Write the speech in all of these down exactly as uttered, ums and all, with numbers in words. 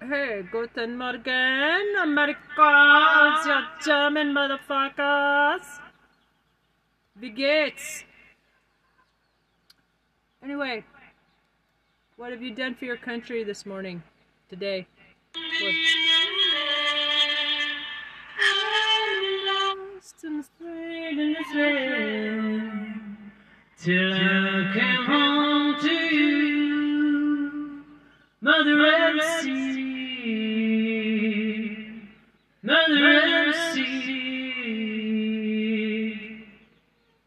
Hey, guten Morgen, Americans, you German motherfuckers. Wie geht's? Anyway, what have you done for your country this morning, today? Look. Till I came home to you, Mother of Sea, Mother of Sea,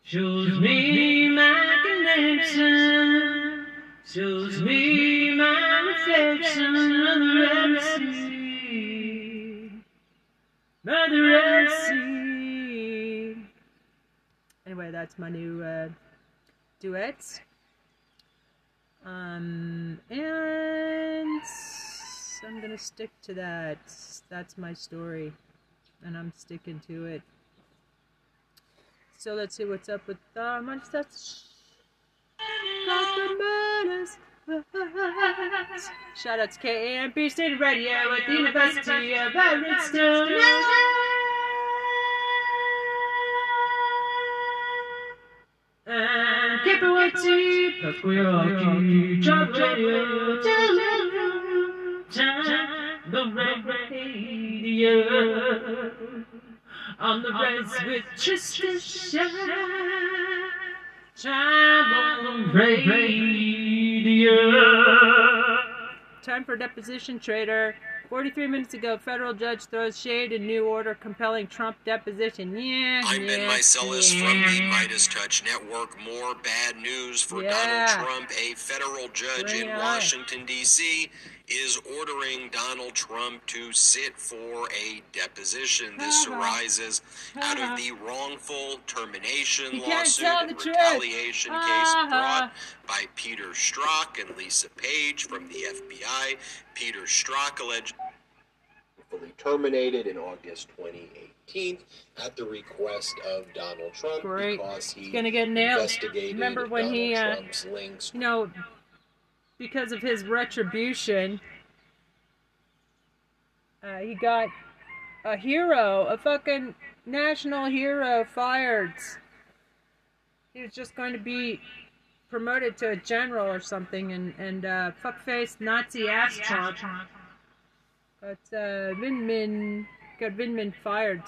shows me my connection, shows me my reflection, Mother of Sea, Mother of Sea. Anyway, that's my new uh, duets, um, and I'm gonna stick to that. That's my story, and I'm sticking to it. So let's see what's up with uh, Midas Touch. Shout out to K A M B C Radio at the University of Bedminster. And keep it with tea, but we're all key, job radio, time, the radio, on the res with Tristan Shine, time on the radio. Time for deposition, traitor. forty-three minutes ago, federal judge throws shade in new order compelling Trump deposition. Yeah, I'm Ben Micellis yeah. from the Midas Touch Network. More bad news for yeah. Donald Trump. A federal judge Bring in Washington, D C is ordering Donald Trump to sit for a deposition. This uh-huh. arises out uh-huh. of the wrongful termination you lawsuit and retaliation uh-huh. case brought by Peter Strzok and Lisa Page from the F B I. Peter Strzok alleged fully terminated in August twenty eighteen at the request of Donald Trump Great. because he gonna get nailed. investigated Remember when Donald he, uh, Trump's links. You know, because of his retribution, uh, he got a hero, a fucking national hero fired. He was just going to be promoted to a general or something, and, and uh, fuckface Nazi ass Trump got uh, Vindman, got Vindman fired.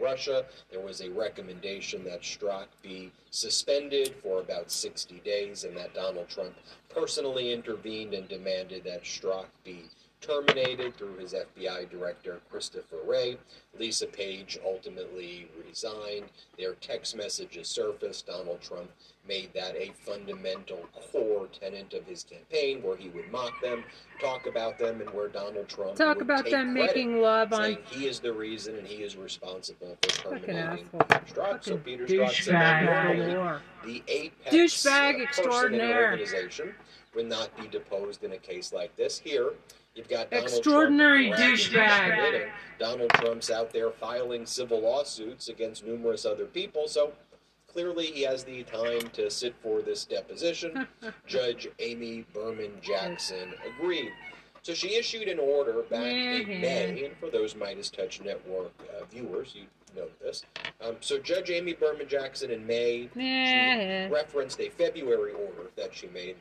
Russia, there was a recommendation that Strzok be suspended for about sixty days, and that Donald Trump personally intervened and demanded that Strzok be terminated through his F B I director, Christopher Wray. Lisa Page ultimately resigned. Their text messages surfaced. Donald Trump made that a fundamental core tenet of his campaign, where he would mock them, talk about them, and where Donald Trump talk would about take them credit, making love on. He is the reason and he is responsible for terminating Strzok. So Peter Strzok said that normally the apex person in an organization would not be deposed in a case like this. Here, you've got Donald extraordinary douchebag. Donald Trump's out there filing civil lawsuits against numerous other people, so clearly he has the time to sit for this deposition. Judge Amy Berman Jackson agreed. So she issued an order back mm-hmm. in May, and for those Midas Touch Network uh, viewers, you know this. Um, so Judge Amy Berman Jackson in May, mm-hmm. she referenced a February order that she made,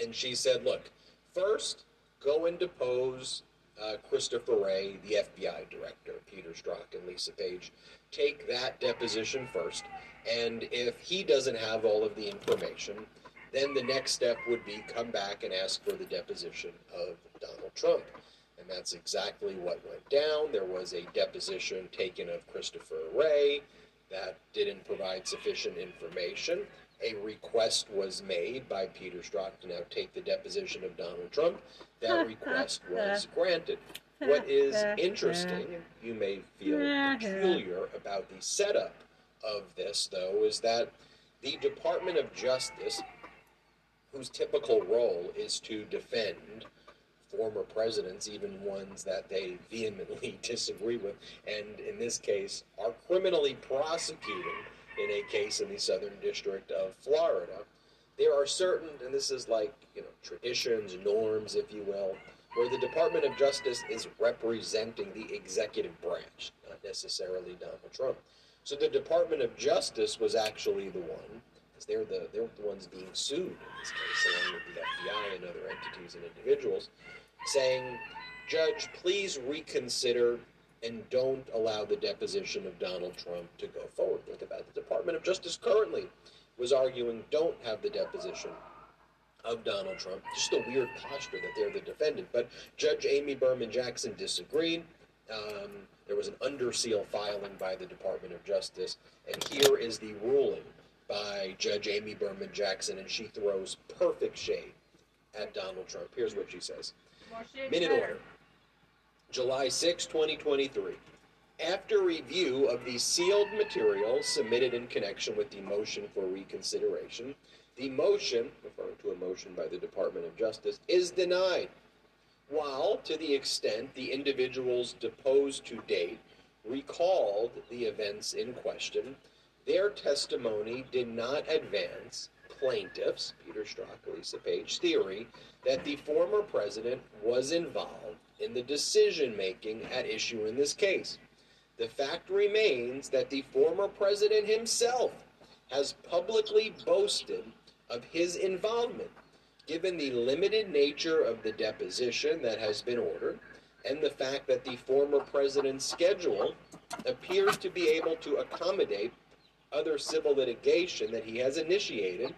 and she said, look, first, go and depose uh, Christopher Wray, the F B I director, Peter Strzok, and Lisa Page. Take that deposition first, and if he doesn't have all of the information, then the next step would be come back and ask for the deposition of Donald Trump. And that's exactly what went down. There was a deposition taken of Christopher Wray that didn't provide sufficient information. A request was made by Peter Strzok to now take the deposition of Donald Trump. That request was granted. What is interesting, and you may feel peculiar about the setup of this, though, is that the Department of Justice, whose typical role is to defend former presidents, even ones that they vehemently disagree with, and in this case are criminally prosecuting in a case in the Southern District of Florida, there are certain, and this is like, you know, traditions, norms, if you will, where the Department of Justice is representing the executive branch, not necessarily Donald Trump. So the Department of Justice was actually the one, because they're the, they're the ones being sued in this case, along with the F B I and other entities and individuals, saying, Judge, please reconsider and don't allow the deposition of Donald Trump to go forward. Think about it. The Department of Justice currently was arguing, don't have the deposition of Donald Trump. Just a weird posture that they're the defendant. But Judge Amy Berman Jackson disagreed. Um, there was an under seal filing by the Department of Justice. And here is the ruling by Judge Amy Berman Jackson, and she throws perfect shade at Donald Trump. Here's what she says. Minute order. July sixth, twenty twenty-three. After review of the sealed material submitted in connection with the motion for reconsideration, the motion, referring to a motion by the Department of Justice, is denied, while to the extent the individuals deposed to date recalled the events in question, their testimony did not advance plaintiffs, Peter Strzok, Lisa Page, theory that the former president was involved in the decision-making at issue in this case. The fact remains that the former president himself has publicly boasted of his involvement. Given the limited nature of the deposition that has been ordered, and the fact that the former president's schedule appears to be able to accommodate other civil litigation that he has initiated,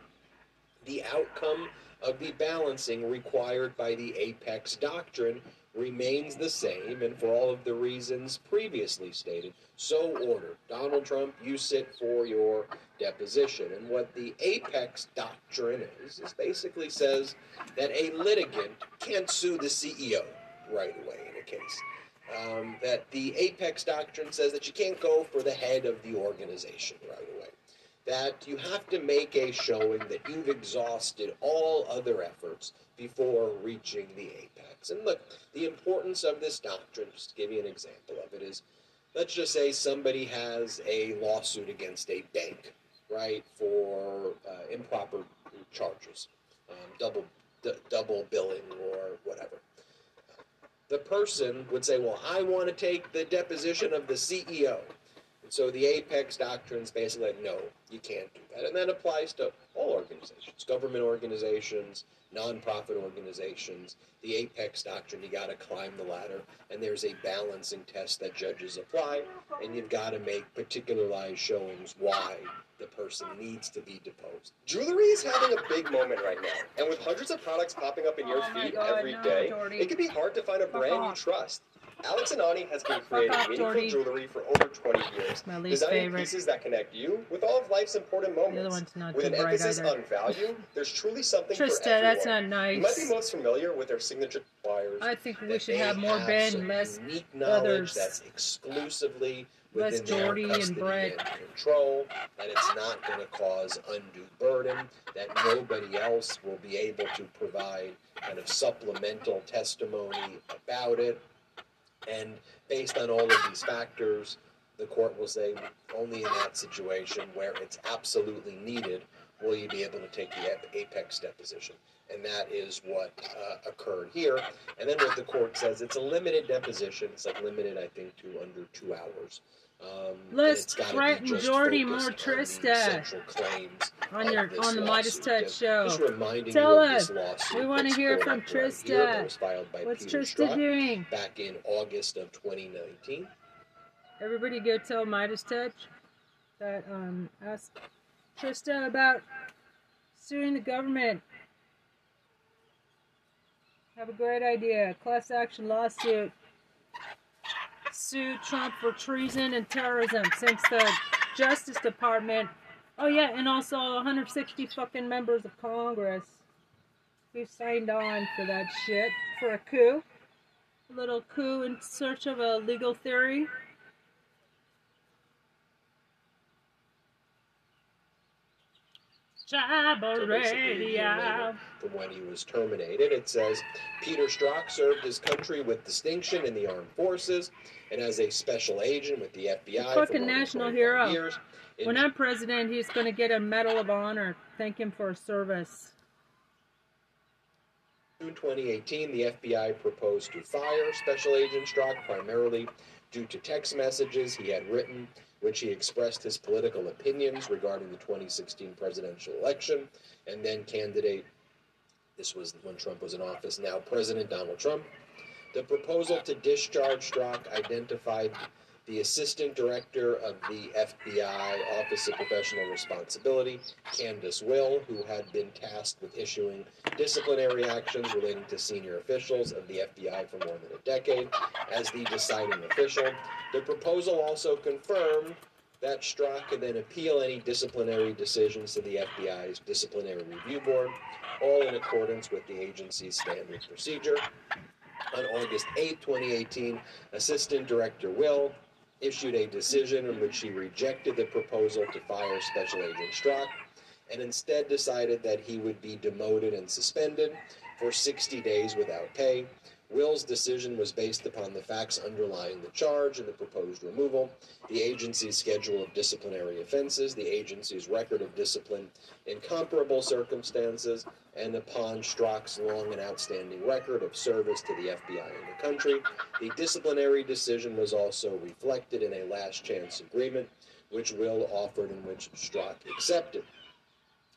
the outcome of the balancing required by the Apex Doctrine remains the same, and for all of the reasons previously stated, so ordered. Donald Trump, you sit for your deposition. And what the Apex Doctrine is, is basically says that a litigant can't sue the C E O right away in a case. Um, that the Apex Doctrine says that you can't go for the head of the organization right away. That you have to make a showing that you've exhausted all other efforts before reaching the apex. And look, the importance of this doctrine, just to give you an example of it, is let's just say somebody has a lawsuit against a bank, right, for uh, improper charges, um, double, d- double billing or whatever. The person would say, well, I want to take the deposition of the C E O. So the Apex Doctrine is basically like, no, you can't do that. And that applies to all organizations, government organizations, nonprofit organizations. The Apex Doctrine, you got to climb the ladder, and there's a balancing test that judges apply, and you've got to make particularized showings why the person needs to be deposed. Jewelry is having a big moment right now, and with hundreds of products popping up in your oh feed God, every no, day, Jordy. It can be hard to find a Fuck brand off. You trust. Alex and Ani has been creating off, meaningful Jordy. Jewelry for over twenty years, My least designing favorite. Pieces that connect you with all of life's important moments. With an emphasis either. On value, there's truly something Trista, for everyone. That's not nice. You might be most familiar with their signature wires. I think we should have more have Ben, less unique knowledge others. That's exclusively within their custody and, and control, that it's not going to cause undue burden, that nobody else will be able to provide kind of supplemental testimony about it. And based on all of these factors, the court will say only in that situation where it's absolutely needed will you be able to take the apex deposition. And that is what uh, occurred here. And then what the court says, it's a limited deposition. It's like limited, I think, to under two hours. Um, Let's threaten Jordy more Trista on, on your on lawsuit. The Midas Touch show. Tell us, we want to hear from Trista. What's Peter Trista Strzok doing? Back in August of twenty nineteen. Everybody, go tell Midas Touch that um, ask Trista about suing the government. Have a great idea. Class action lawsuit. Sue Trump for treason and terrorism since the Justice Department. Oh, yeah, and also one hundred sixty fucking members of Congress who signed on for that shit, for a coup. A little coup in search of a legal theory. Jabberania. From when he was terminated, it says Peter Strzok served his country with distinction in the armed forces and as a special agent with the F B I. Fucking national hero. Years. When I'm president, he's going to get a Medal of Honor. Thank him for his service. June twenty eighteen, the F B I proposed to fire Special Agent Strzok primarily due to text messages he had written, which he expressed his political opinions regarding the twenty sixteen presidential election, and then candidate, this was when Trump was in office, now President Donald Trump. The proposal to discharge Strzok identified the Assistant Director of the F B I Office of Professional Responsibility, Candace Will, who had been tasked with issuing disciplinary actions relating to senior officials of the F B I for more than a decade, as the deciding official. The proposal also confirmed that Strzok could then appeal any disciplinary decisions to the F B I's Disciplinary Review Board, all in accordance with the agency's standard procedure. On August eighth, twenty eighteen, Assistant Director Will issued a decision in which she rejected the proposal to fire Special Agent Strzok and instead decided that he would be demoted and suspended for sixty days without pay. Will's decision was based upon the facts underlying the charge and the proposed removal, the agency's schedule of disciplinary offenses, the agency's record of discipline in comparable circumstances, and upon Strzok's long and outstanding record of service to the F B I in the country. The disciplinary decision was also reflected in a last-chance agreement, which Will offered and which Strzok accepted.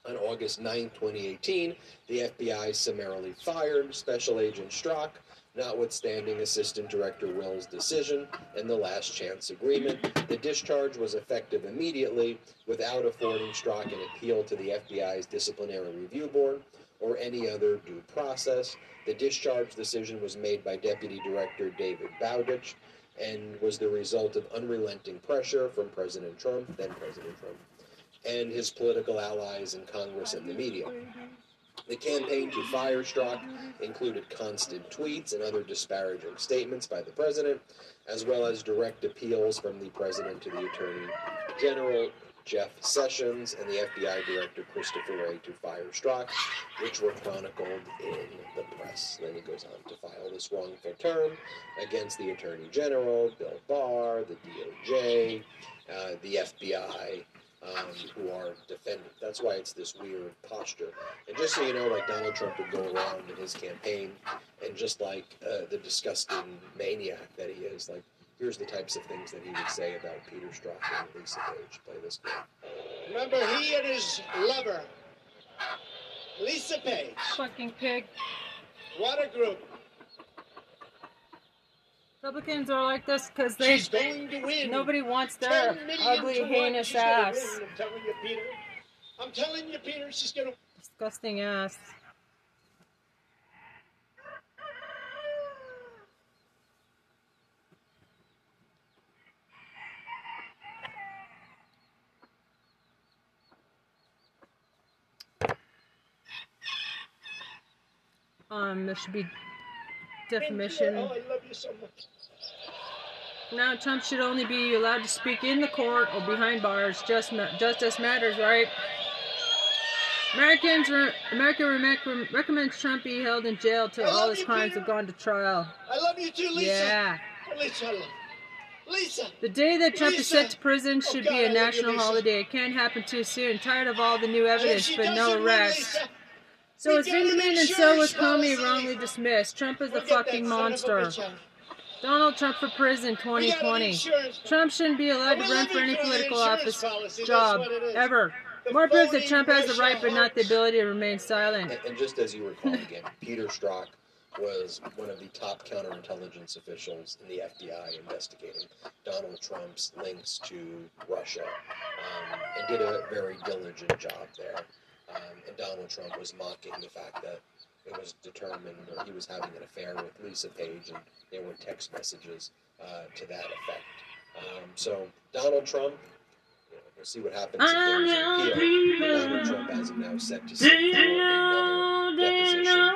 On August ninth, twenty eighteen, the F B I summarily fired Special Agent Strzok, notwithstanding Assistant Director Will's decision and the last chance agreement. The discharge was effective immediately without affording Strzok an appeal to the F B I's Disciplinary Review Board or any other due process. The discharge decision was made by Deputy Director David Bowditch and was the result of unrelenting pressure from President Trump, then President Trump, and his political allies in Congress and the media. The campaign to fire Strzok included constant tweets and other disparaging statements by the president, as well as direct appeals from the president to the Attorney General Jeff Sessions and the F B I Director Christopher Wray to fire Strzok, which were chronicled in the press. Then he goes on to file this wrongful term against the Attorney General, Bill Barr, the D O J, uh, the F B I, Um, who are defendants. That's why it's this weird posture. And just so you know, like Donald Trump would go around in his campaign, and just like uh, the disgusting maniac that he is, like, here's the types of things that he would say about Peter Strzok and Lisa Page. Play this game. Remember, he and his lover, Lisa Page. Fucking pig. What a group. Republicans are like this because they going to win. Nobody wants their ugly, heinous ass. I'm telling you, Peter. I'm telling you, Peter, she's going to... Disgusting ass. Um, this should be defamation. Oh, I love you so much. Now, Trump should only be allowed to speak in the court or behind bars. Just justice matters, right? Americans, re America re recommends Trump be held in jail till all his you, crimes Peter. Have gone to trial. I love you too, Lisa. Yeah. Lisa, I love you. Lisa. The day that Trump Lisa. Is sent to prison should oh, God, be a national you, holiday. It can't happen too soon. Tired of all the new evidence, so but no arrests. So is Vindman and so was Comey wrongly dismissed. Trump is a fucking monster. Donald Trump for prison twenty twenty. Trump shouldn't be allowed to run for any political office, job, ever. More proof that Trump has the right but not the ability to remain silent. And, and just as you recall again, Peter Strzok was one of the top counterintelligence officials in the F B I investigating Donald Trump's links to Russia, um, and did a very diligent job there. Um, and Donald Trump was mocking the fact that it was determined or he was having an affair with Lisa Page, and there were text messages uh, to that effect. Um, so Donald Trump, you know, we'll see what happens if there's an appeal. But Donald Trump has him now set to sit for another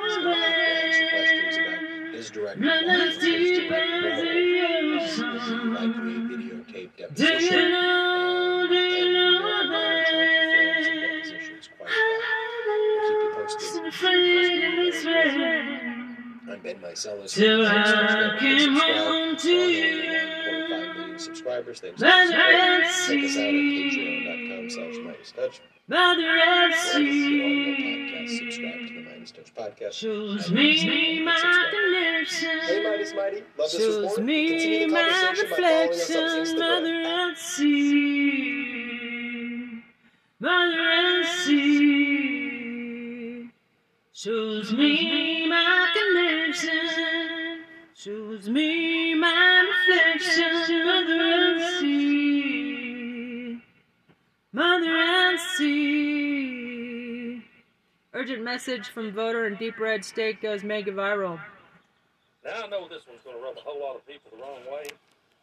deposition. He's going to have to answer questions about his direct involvement, his direct role, likely a videotape deposition. Um, and Donald Trump performs I'm Ben Micellis. Till I came home to you. subscribers. Thanks for supporting. Check us out at patreon dot com slash Midas Touch. Subscribe to the Midas Touch podcast. Shows me my connection. Hey, Midas Mighty. Love this report. Continue the conversation by following us on Instagram. Mother at sea shows me my connection, shows me my reflection. Mother at sea, mother at sea. Urgent message from voter in deep red state goes mega viral. Now I know this one's going to rub a whole lot of people the wrong way,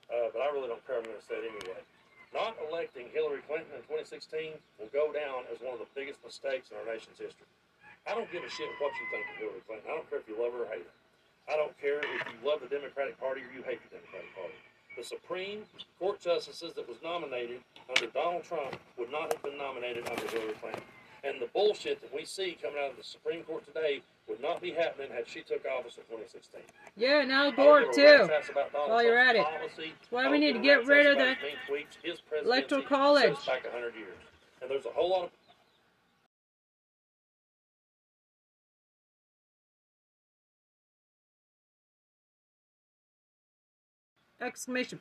uh, but I really don't care. I'm going to say it anyway. Not electing Hillary Clinton in twenty sixteen will go down as one of the biggest mistakes in our nation's history. I don't give a shit what you think of Hillary Clinton. I don't care if you love her or hate her. I don't care if you love the Democratic Party or you hate the Democratic Party. The Supreme Court justices that was nominated under Donald Trump would not have been nominated under Hillary Clinton. And the bullshit that we see coming out of the Supreme Court today would not be happening had she took office in twenty sixteen. Yeah, now Gore too. While you're at it, that's why we need to get rid of the electoral college. Back one hundred years, and there's a whole lot of. Exclamation.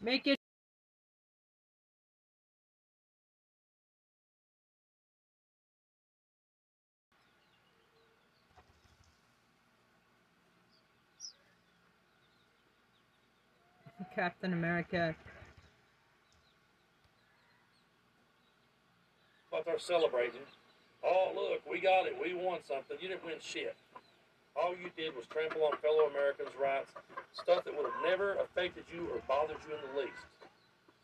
Make it Captain America. But they're celebrating. Oh, look, we got it. We won something. You didn't win shit. All you did was trample on fellow Americans' rights, stuff that would have never affected you or bothered you in the least.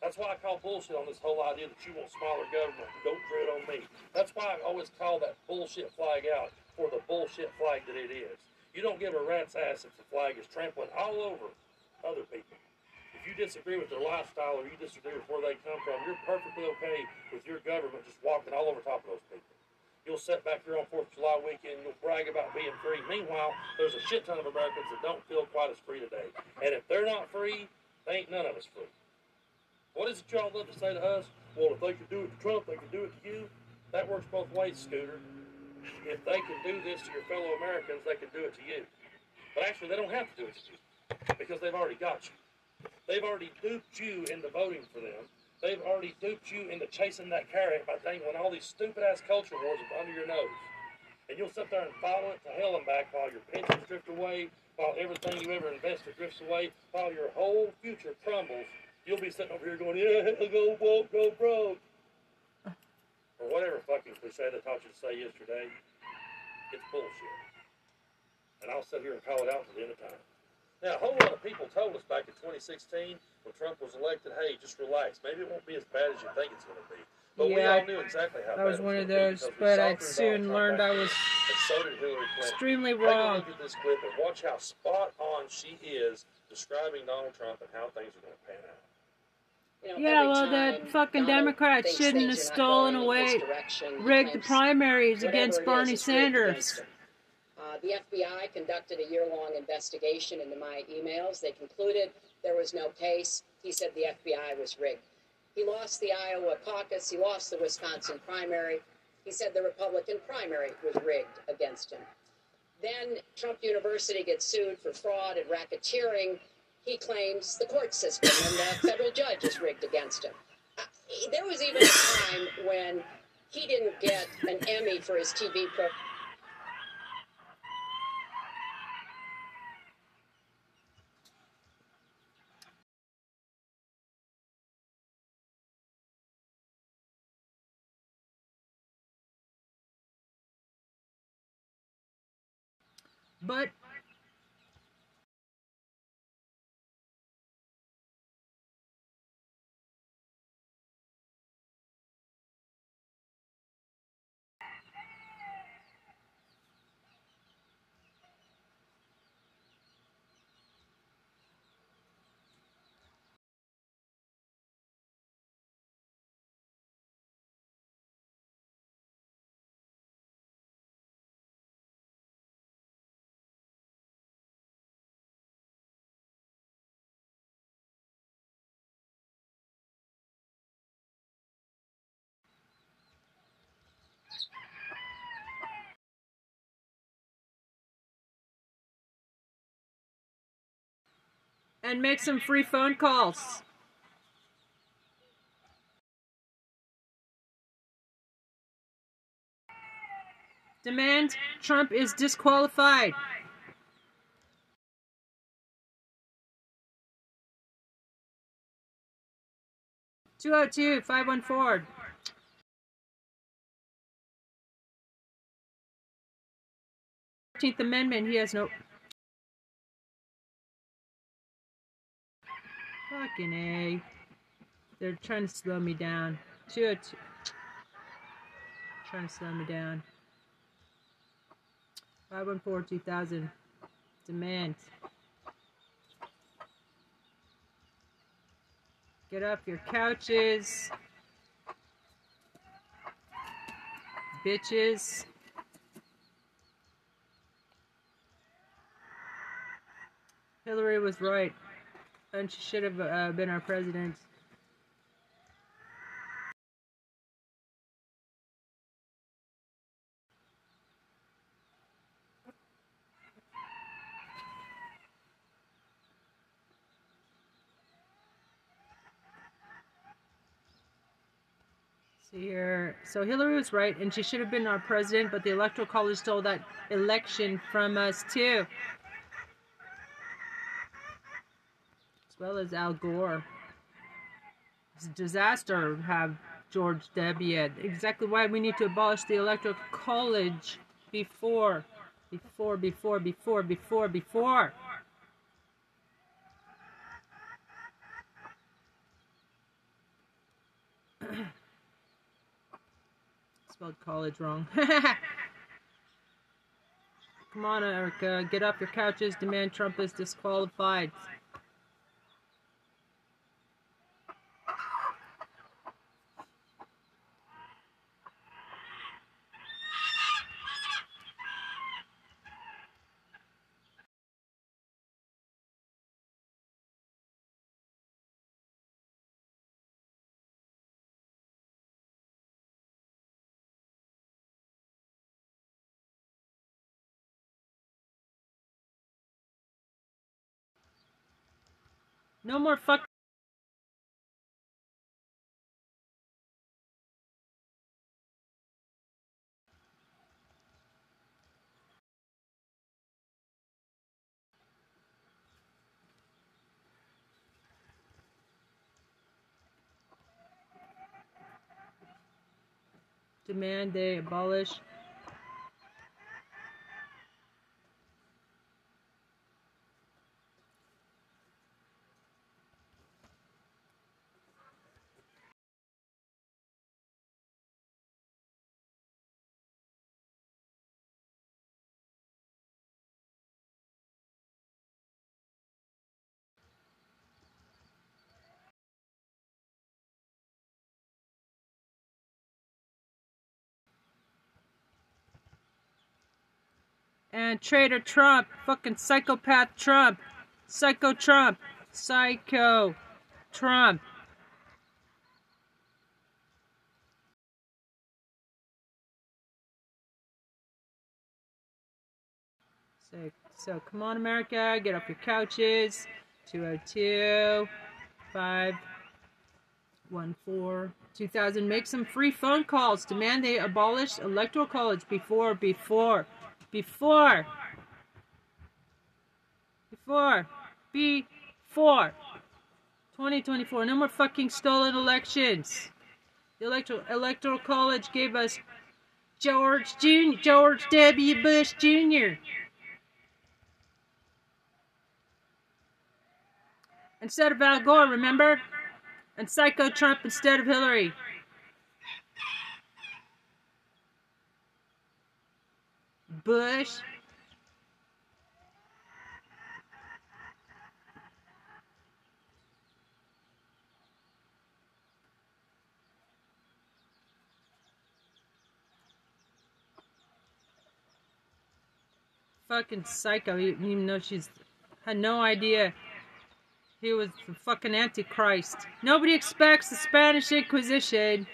That's why I call bullshit on this whole idea that you want smaller government. Don't dread on me. That's why I always call that bullshit flag out for the bullshit flag that it is. You don't give a rat's ass if the flag is trampling all over other people. If you disagree with their lifestyle or you disagree with where they come from, you're perfectly okay with your government just walking all over top of those people. You'll sit back here on fourth of July weekend, you'll brag about being free. Meanwhile, there's a shit ton of Americans that don't feel quite as free today. And if they're not free, they ain't none of us free. What is it y'all love to say to us? Well, if they can do it to Trump, they can do it to you. That works both ways, Scooter. If they can do this to your fellow Americans, they can do it to you. But actually, they don't have to do it to you because they've already got you. They've already duped you into voting for them. They've already duped you into chasing that carrot by dangling all these stupid-ass culture wars up under your nose. And you'll sit there and follow it to hell and back while your pensions drift away, while everything you ever invested drifts away, while your whole future crumbles. You'll be sitting over here going, yeah, go broke, go broke. Or whatever fucking cliche they taught you to say yesterday. It's bullshit. And I'll sit here and call it out to the end of time. Now, a whole lot of people told us back in twenty sixteen when Trump was elected, hey, just relax. Maybe it won't be as bad as you think it's going to be. But yeah, we all knew exactly how bad it was going to be. I was one of those, but I soon learned I was extremely wrong. Take a look at this clip and watch how spot on she is describing Donald Trump and how things are going to pan out. You know, yeah, well, the fucking Democrats shouldn't have stolen away, rigged the primaries against Bernie Sanders. Uh, the F B I conducted a year-long investigation into my emails. They concluded there was no case. He said the F B I was rigged. He lost the Iowa caucus. He lost the Wisconsin primary. He said the Republican primary was rigged against him. Then Trump University gets sued for fraud and racketeering. He claims the court system and the federal judge is rigged against him. Uh, there was even a time when he didn't get an Emmy for his T V program. But and make some free phone calls. Demand Trump is disqualified. two oh two, five one four. fourteenth Amendment, he has no... Fucking A. They're trying to slow me down. two oh two. Trying to slow me down. five one four, two thousand. Demand. Get off your couches. Bitches. Hillary was right. And she should have uh, been our president. Here. So Hillary was right, and she should have been our president, but the Electoral College stole that election from us, too. As well as Al Gore. It's a disaster to have George W. Exactly why we need to abolish the Electoral College before, before, before, before, before, before. Spelled college wrong. Come on, Erica. Get off your couches. Demand Trump is disqualified. No more fuck. Demand they abolish. And traitor Trump, fucking psychopath Trump, psycho Trump, psycho Trump. So, so come on, America, get off your couches. two oh two, five one four, two thousand. Make some free phone calls. Demand they abolish Electoral College before, before. Before, before, before, twenty twenty-four, no more fucking stolen elections. The electoral, electoral college gave us George Junior, George W. Bush Junior instead of Al Gore, remember? And psycho Trump instead of Hillary. Bush. Fucking psycho. You didn't even know she's had no idea he was the fucking Antichrist. Nobody expects the Spanish Inquisition.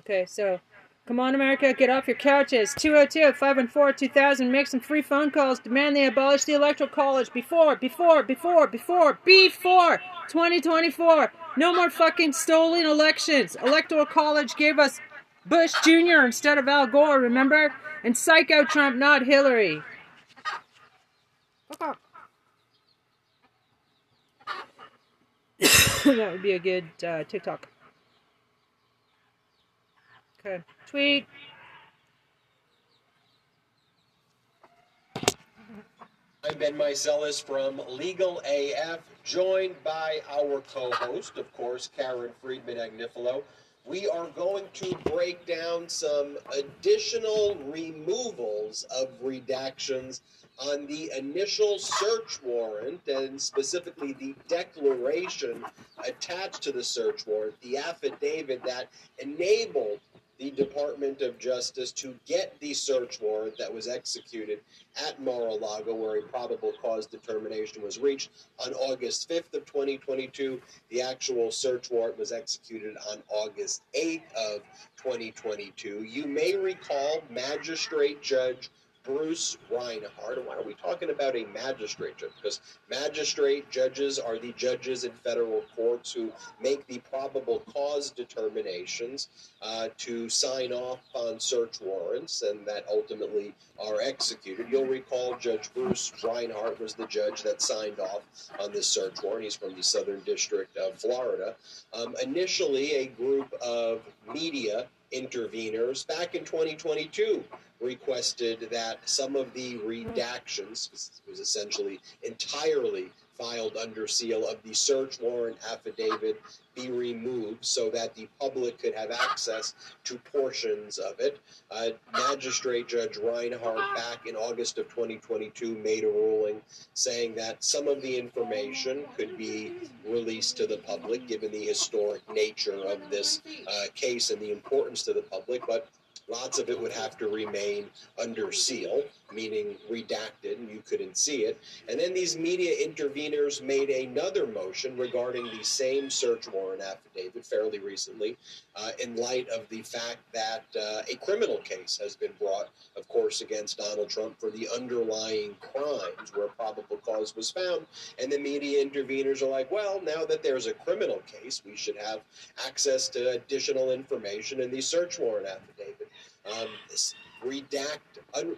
Okay, so come on, America, get off your couches. two oh two, five one four, two thousand. Make some free phone calls. Demand they abolish the Electoral College before, before, before, before, before twenty twenty-four. No more fucking stolen elections. Electoral College gave us Bush Junior instead of Al Gore, remember? And psycho Trump, not Hillary. That would be a good uh, TikTok. Okay, tweet. I'm Ben Micellis from Legal A F, joined by our co-host, of course, Karen Friedman Agnifilo. We are going to break down some additional removals of redactions on the initial search warrant, and specifically the declaration attached to the search warrant, the affidavit that enabled the Department of Justice to get the search warrant that was executed at Mar-a-Lago, where a probable cause determination was reached on August fifth of twenty twenty-two. The actual search warrant was executed on August eighth of twenty twenty-two. You may recall Magistrate Judge Bruce Reinhart. And why are we talking about a magistrate judge? Because magistrate judges are the judges in federal courts who make the probable cause determinations uh, to sign off on search warrants and that ultimately are executed. You'll recall Judge Bruce Reinhart was the judge that signed off on this search warrant. He's from the Southern District of Florida. Um, initially, a group of media interveners back in twenty twenty-two requested that some of the redactions, because it was essentially entirely filed under seal of the search warrant affidavit, be removed so that the public could have access to portions of it. Uh, Magistrate Judge Reinhart back in August of twenty twenty-two made a ruling saying that some of the information could be released to the public given the historic nature of this uh, case and the importance to the public, but lots of it would have to remain under seal, meaning redacted, and you couldn't see it. And then these media interveners made another motion regarding the same search warrant affidavit fairly recently, uh, in light of the fact that uh, a criminal case has been brought, of course, against Donald Trump for the underlying crimes where probable cause was found. And the media interveners are like, well, now that there's a criminal case, we should have access to additional information in the search warrant affidavit. Um, redact, un,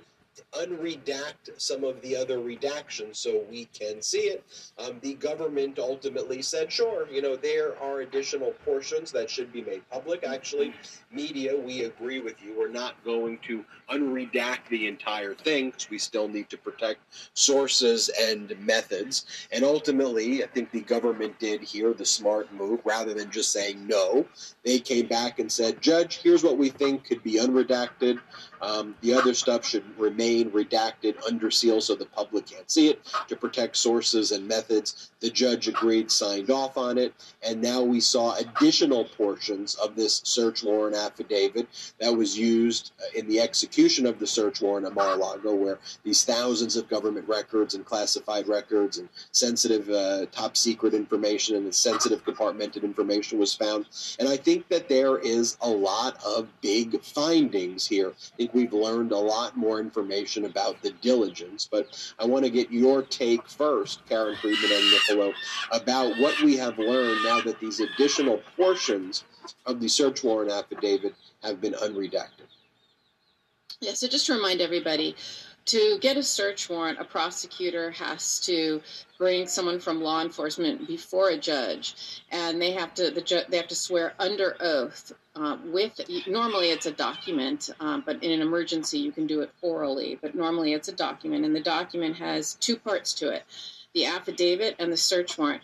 unredact some of the other redactions so we can see it. Um, the government ultimately said, sure, you know, there are additional portions that should be made public. Actually, media, we agree with you. We're not going to unredact the entire thing because we still need to protect sources and methods. And ultimately, I think the government did here the smart move. Rather than just saying no, they came back and said, Judge, here's what we think could be unredacted. Um, the other stuff should remain redacted under seal so the public can't see it to protect sources and methods. The judge agreed, signed off on it, and now we saw additional portions of this search warrant affidavit that was used in the execution of the search warrant at Mar-a-Lago, where these thousands of government records and classified records and sensitive uh, top secret information and sensitive compartmented information was found. And I think that there is a lot of big findings here. We've learned a lot more information about the diligence, but I want to get your take first, Karen Friedman and Niccolo, about what we have learned now that these additional portions of the search warrant affidavit have been unredacted. Yeah, so just to remind everybody, to get a search warrant, a prosecutor has to bring someone from law enforcement before a judge, and they have to the ju- they have to swear under oath. Uh, with normally it's a document, um, but in an emergency you can do it orally. But normally it's a document, and the document has two parts to it: the affidavit and the search warrant.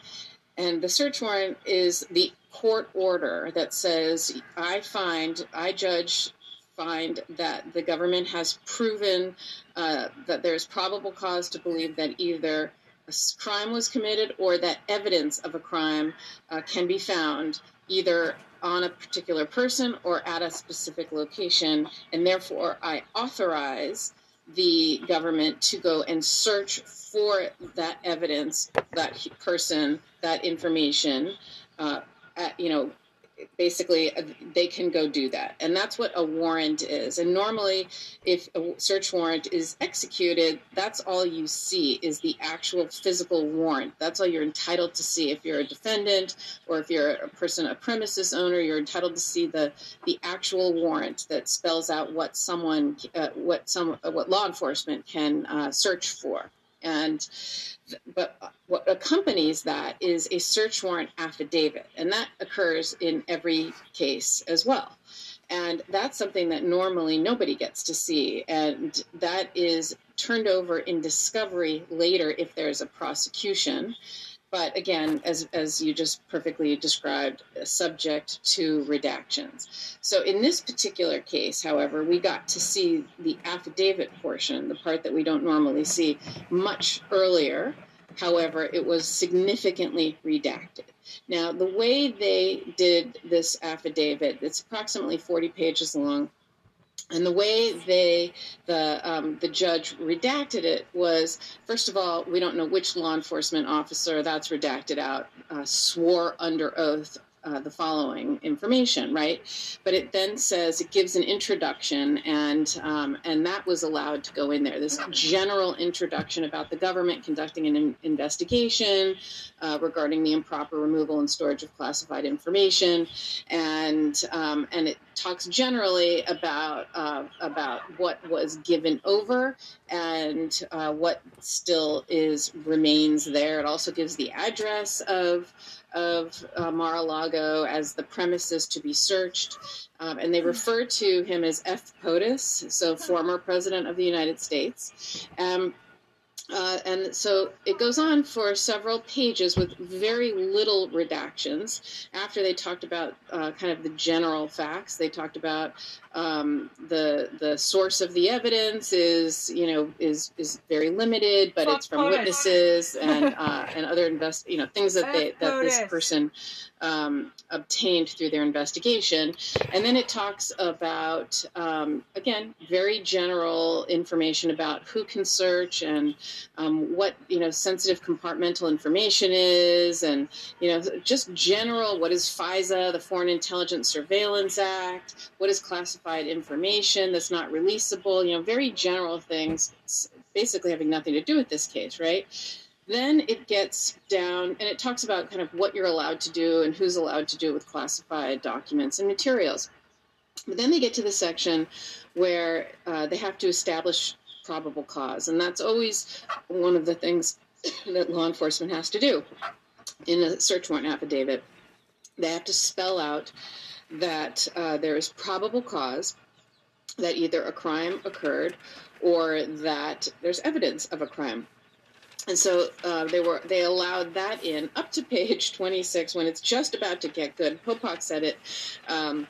And the search warrant is the court order that says, I find, I judge, find that the government has proven uh, that there is probable cause to believe that either a crime was committed or that evidence of a crime uh, can be found either on a particular person or at a specific location, and therefore I authorize the government to go and search for that evidence, that person, that information, uh, you know, basically they can go do that. And that's what a warrant is. And normally if a search warrant is executed, that's all you see is the actual physical warrant. That's all you're entitled to see. If you're a defendant or if you're a person, a premises owner, you're entitled to see the, the actual warrant that spells out what someone, uh, what some, uh, what law enforcement can uh, search for. And but what accompanies that is a search warrant affidavit, and that occurs in every case as well. And that's something that normally nobody gets to see, and that is turned over in discovery later if there's a prosecution. But again, as, as you just perfectly described, subject to redactions. So in this particular case, however, we got to see the affidavit portion, the part that we don't normally see, much earlier. However, it was significantly redacted. Now, the way they did this affidavit, it's approximately forty pages long. And the way they, the um, the judge redacted it was, first of all, we don't know which law enforcement officer, that's redacted out, uh, swore under oath uh, the following information, right? But it then says, it gives an introduction, and um, and that was allowed to go in there, this general introduction about the government conducting an in- investigation uh, regarding the improper removal and storage of classified information, and um, and it talks generally about uh, about what was given over and uh, what still is remains there. It also gives the address of of uh, Mar-a-Lago as the premises to be searched, um, and they refer to him as F. POTUS, so former president of the United States. Um, Uh, and so it goes on for several pages with very little redactions. After they talked about uh, kind of the general facts, they talked about um, the the source of the evidence is you know is is very limited, but it's from witnesses and uh, and other invest you know things that they that this person um, obtained through their investigation. And then it talks about um, again very general information about who can search and Um, what, you know, sensitive compartmental information is, and, you know, just general, what is FISA, the Foreign Intelligence Surveillance Act, what is classified information that's not releasable, you know, very general things, basically having nothing to do with this case, right? Then it gets down, and it talks about kind of what you're allowed to do and who's allowed to do with classified documents and materials. But then they get to the section where uh, they have to establish probable cause, and that's always one of the things that law enforcement has to do in a search warrant affidavit. They have to spell out that uh, there is probable cause that either a crime occurred or that there's evidence of a crime. And so uh, they were they allowed that in up to page twenty-six when it's just about to get good. Popak said it. Um,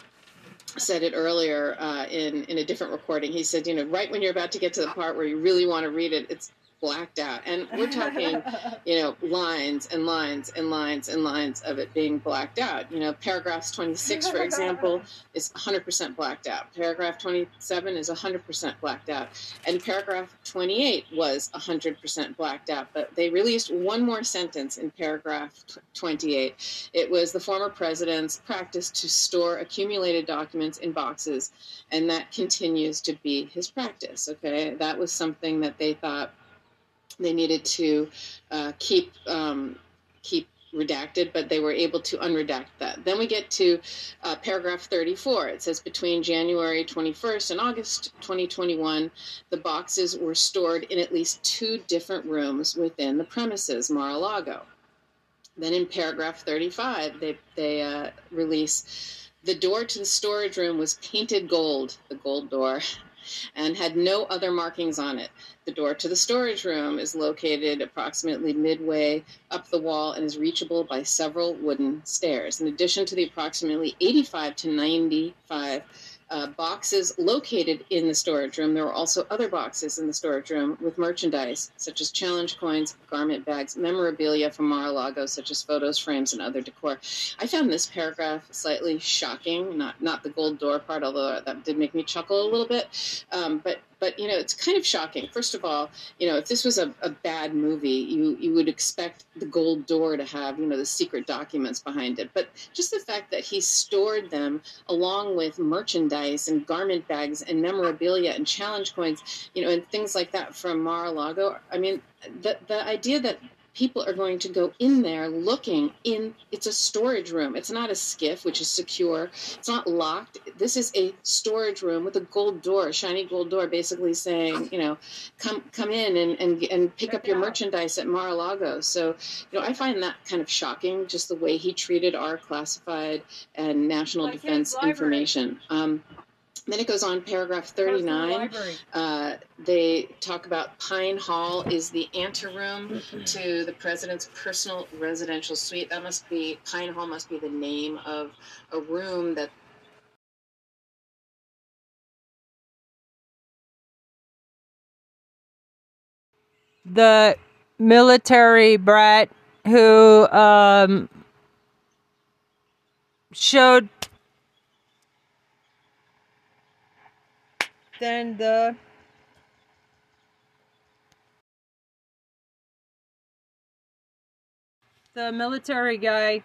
said it earlier uh, in, in a different recording. He said, you know, right when you're about to get to the part where you really want to read it, it's blacked out. And we're talking, you know, lines and lines and lines and lines of it being blacked out. You know, paragraphs twenty-six, for example, is one hundred percent blacked out. Paragraph twenty-seven is one hundred percent blacked out. And paragraph twenty-eight was one hundred percent blacked out. But they released one more sentence in paragraph twenty-eight. It was the former president's practice to store accumulated documents in boxes, and that continues to be his practice, okay? That was something that they thought they needed to uh, keep um, keep redacted, but they were able to unredact that. Then we get to uh, paragraph thirty-four. It says between January twenty-first and August twenty twenty-one, the boxes were stored in at least two different rooms within the premises, Mar-a-Lago. Then in paragraph thirty-five, they, they uh, release, the door to the storage room was painted gold, the gold door, and had no other markings on it. The door to the storage room is located approximately midway up the wall and is reachable by several wooden stairs. In addition to the approximately eighty-five to ninety-five uh, boxes located in the storage room, there were also other boxes in the storage room with merchandise, such as challenge coins, garment bags, memorabilia from Mar-a-Lago, such as photos, frames, and other decor. I found this paragraph slightly shocking, not, not the gold door part, although that did make me chuckle a little bit, um, but But, you know, it's kind of shocking. First of all, you know, if this was a, a bad movie, you, you would expect The Gold Door to have, you know, the secret documents behind it. But just the fact that he stored them along with merchandise and garment bags and memorabilia and challenge coins, you know, and things like that from Mar-a-Lago. I mean, the the idea that people are going to go in there looking in, it's a storage room. It's not a skiff, which is secure. It's not locked. This is a storage room with a gold door, a shiny gold door, basically saying, you know, come come in and, and, and pick up your merchandise at Mar-a-Lago. So, you know, I find that kind of shocking, just the way he treated our classified and national like defense information. Um, Then it goes on, paragraph thirty-nine. Uh, they talk about Pine Hall is the anteroom to the president's personal residential suite. That must be, Pine Hall must be the name of a room that the military brat who um, showed. Then the the military guy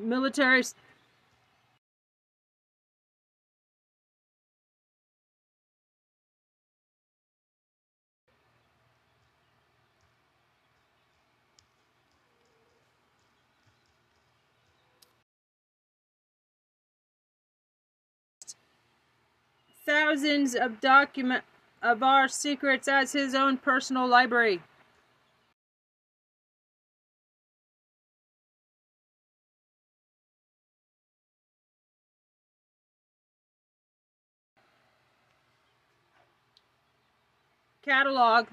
military thousands of document of our secrets as his own personal library. Catalog.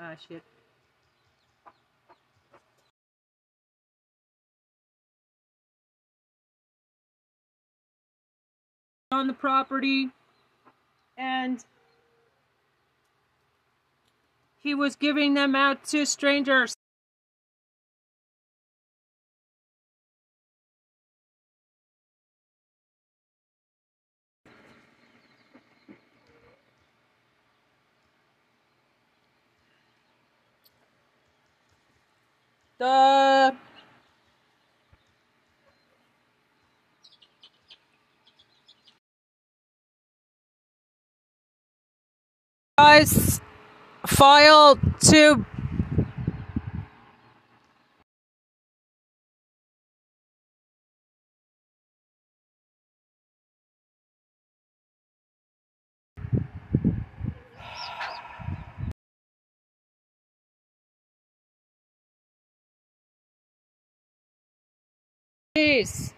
Ah, shit. On the property, and he was giving them out to strangers. The guys filed to Peace.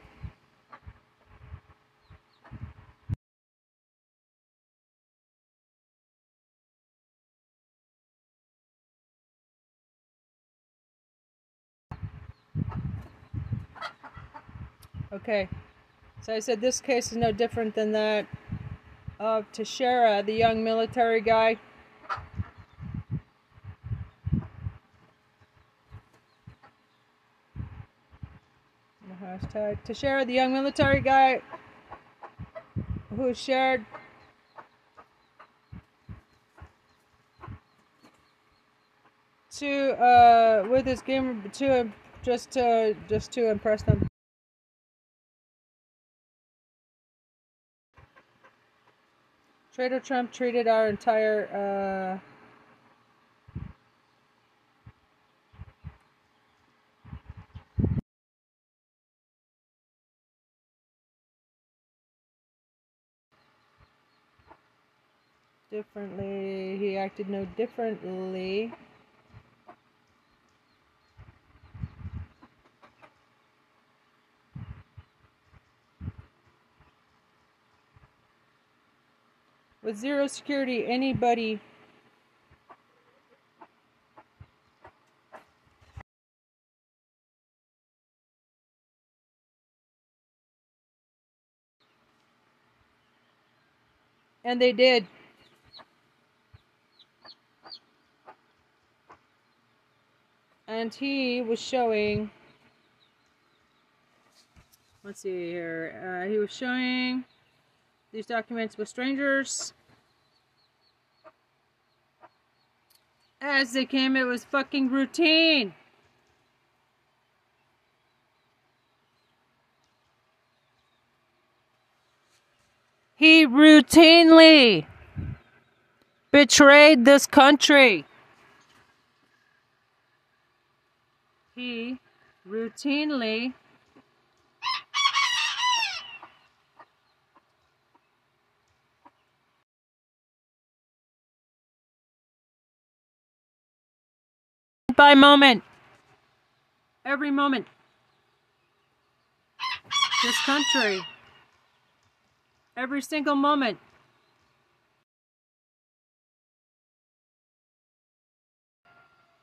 Okay, so I said this case is no different than that of Teixeira, the young military guy. Hashtag Teixeira, the young military guy who shared to uh, with his game to just to just to impress them. Traitor Trump treated our entire. Uh, differently. He acted no differently. with zero security, anybody... And they did. And he was showing, let's see here, uh, he was showing these documents with strangers. As they came, it was fucking routine. He routinely betrayed this country. He routinely by moment, every moment, this country. Every single moment.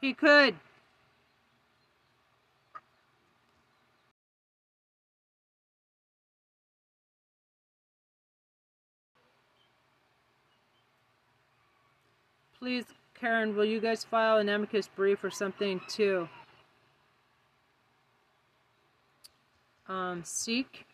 He could. Please, Karen, will you guys file an amicus brief or something too? Um, seek.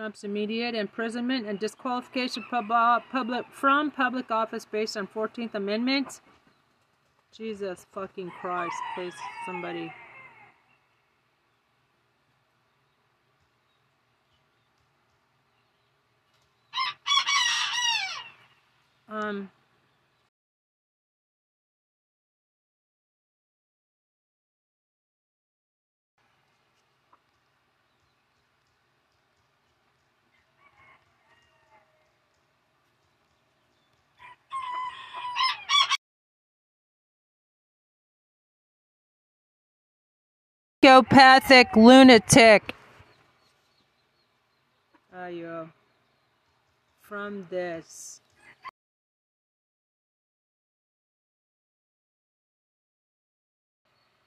Trump's immediate imprisonment and disqualification pub public from public office based on fourteenth Amendment. Jesus fucking Christ, please, somebody. Um... Psychopathic lunatic. Are you from this?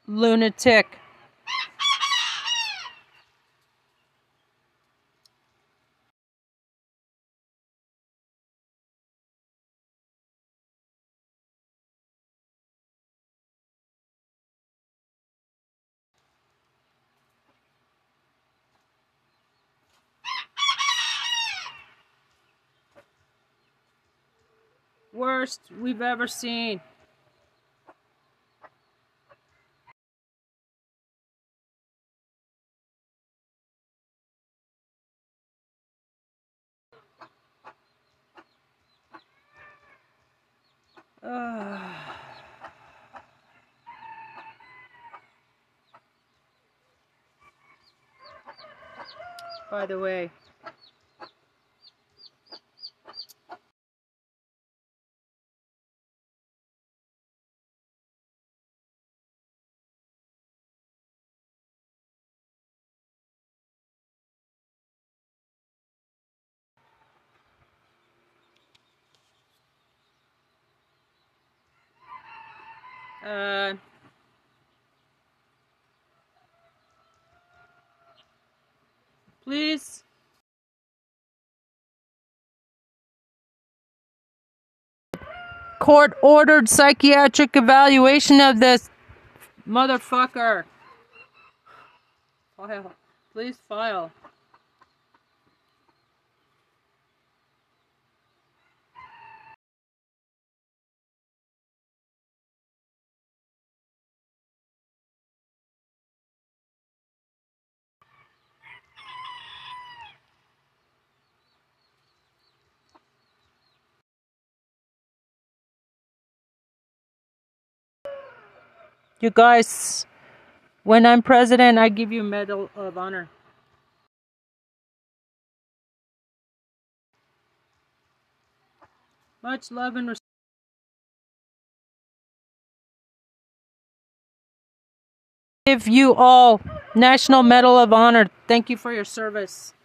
Lunatic. Worst we've ever seen. Uh. By the way, Uh, please. Court ordered psychiatric evaluation of this motherfucker. File. Please file. You guys, when I'm president, I give you Medal of Honor. Much love and respect. Give you all National Medal of Honor. Thank you for your service.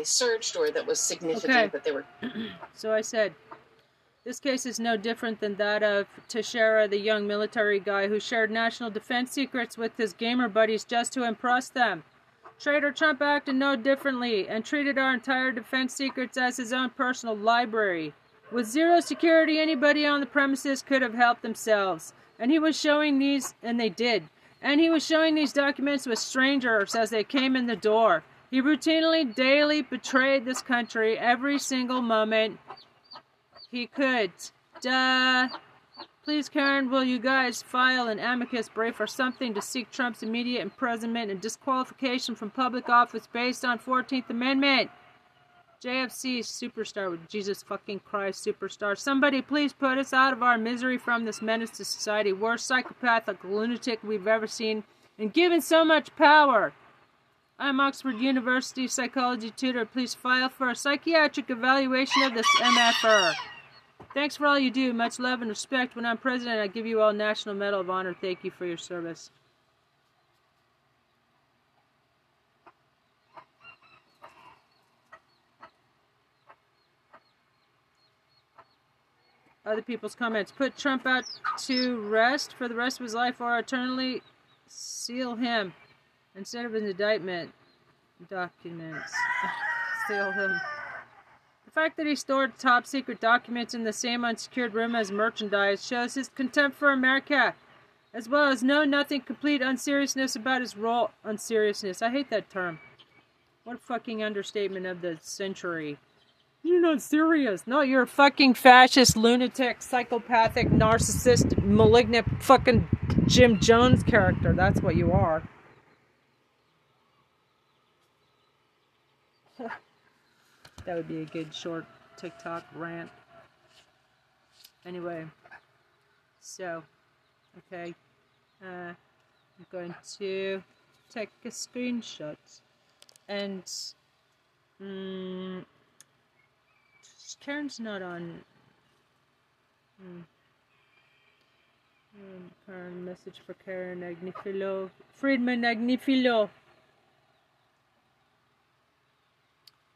they searched or that was significant okay. that they were... So I said, this case is no different than that of Teixeira, the young military guy who shared national defense secrets with his gamer buddies just to impress them. Traitor Trump acted no differently and treated our entire defense secrets as his own personal library. With zero security, anybody on the premises could have helped themselves. And he was showing these, and they did. And he was showing these documents with strangers as they came in the door. He routinely, daily betrayed this country every single moment he could. Duh. Please, Karen, will you guys file an amicus brief or something to seek Trump's immediate imprisonment and disqualification from public office based on fourteenth Amendment? J F C superstar with Jesus fucking Christ superstar. Somebody please put us out of our misery from this menace to society. Worst psychopathic lunatic we've ever seen and given so much power. I'm Oxford University psychology tutor. Please file for a psychiatric evaluation of this M F R. Thanks for all you do. Much love and respect. When I'm president, I give you all National Medal of Honor. Thank you for your service. Other people's comments. Put Trump out to rest for the rest of his life or eternally seal him instead of an indictment. Documents. Seal him. The fact that he stored top secret documents in the same unsecured room as merchandise shows his contempt for America, as well as know-nothing, complete unseriousness about his role. Unseriousness. I hate that term. What a fucking understatement of the century. You're not serious. No, you're a fucking fascist, lunatic, psychopathic, narcissist, malignant fucking Jim Jones character. That's what you are. That would be a good short TikTok rant. Anyway, so, okay, uh, I'm going to take a screenshot and, um, Karen's not on, hmm. um, Karen, message for Karen Agnifilo, Friedman Agnifilo.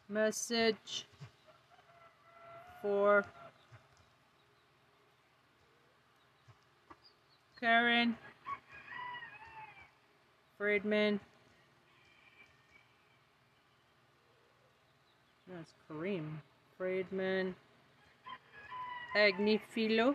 Message for Karen Friedman. That's no, Kareem Friedman Agnifilo.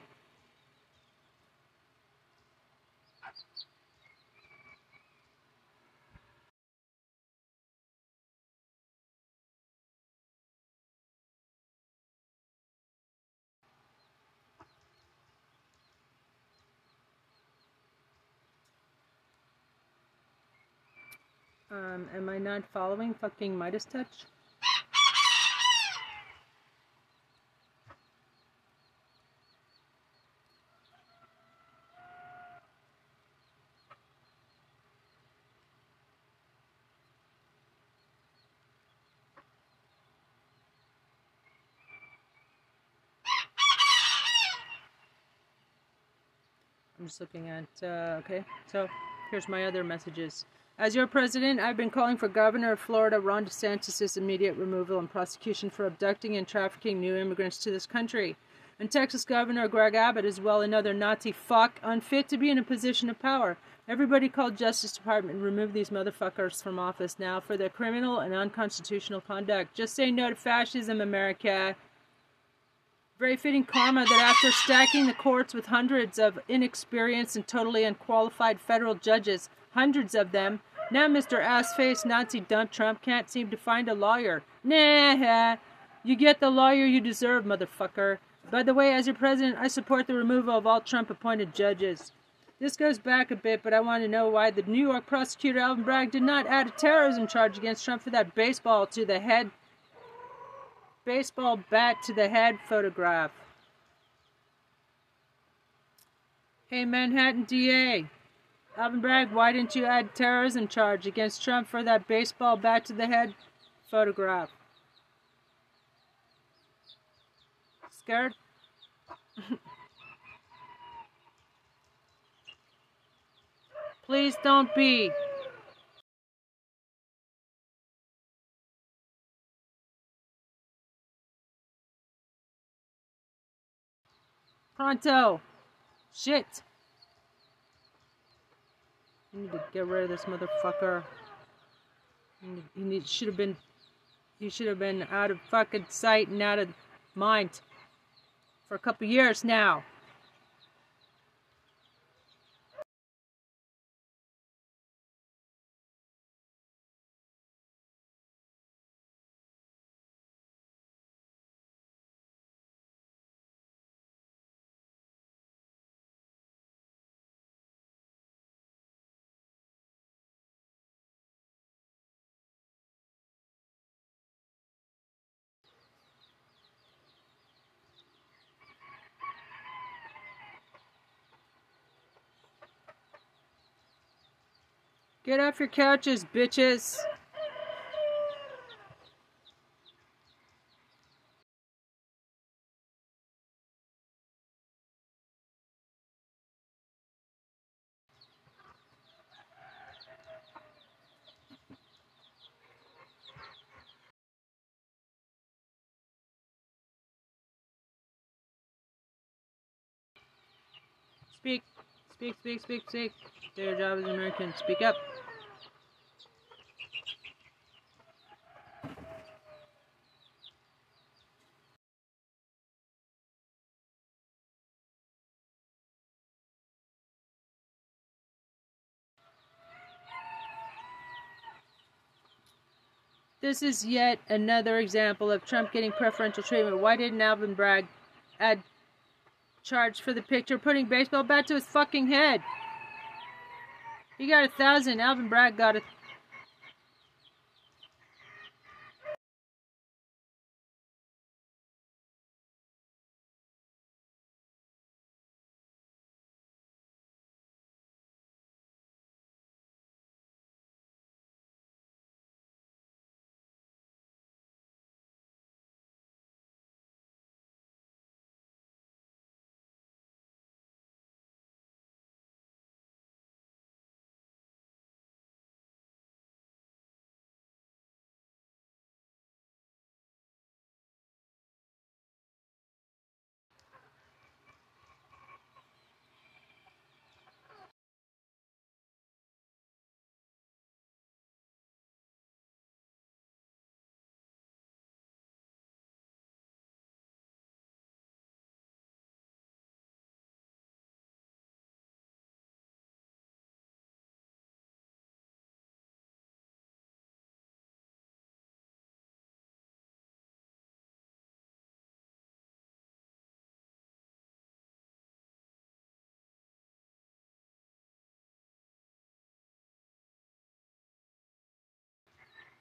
Um, am I not following fucking Midas Touch? I'm just looking at, uh, okay, so here's my other messages. As your president, I've been calling for Governor of Florida Ron DeSantis' immediate removal and prosecution for abducting and trafficking new immigrants to this country. And Texas Governor Greg Abbott is well another Nazi fuck, unfit to be in a position of power. Everybody called Justice Department, remove these motherfuckers from office now for their criminal and unconstitutional conduct. Just say no to fascism, America. Very fitting karma that after stacking the courts with hundreds of inexperienced and totally unqualified federal judges, hundreds of them, now Mister Ass-Face Nazi Dump Trump can't seem to find a lawyer. Nah, you get the lawyer you deserve, motherfucker. By the way, as your president, I support the removal of all Trump-appointed judges. This goes back a bit, but I want to know why the New York prosecutor Alvin Bragg did not add a terrorism charge against Trump for that baseball to the head, baseball bat to the head photograph. Hey, Manhattan D A. Alvin Bragg, why didn't you add terrorism charge against Trump for that baseball bat to the head photograph? Scared? Please don't be. Pronto. Shit. I need to get rid of this motherfucker. He, he should have been... He should have been out of fucking sight and out of mind for a couple years now. Get off your couches, bitches! Speak, speak, speak, speak, speak. Their job as Americans, speak up. This is yet another example of Trump getting preferential treatment. Why didn't Alvin Bragg add charge for the picture putting baseball bat to his fucking head? He got a thousand. Alvin Bragg got a...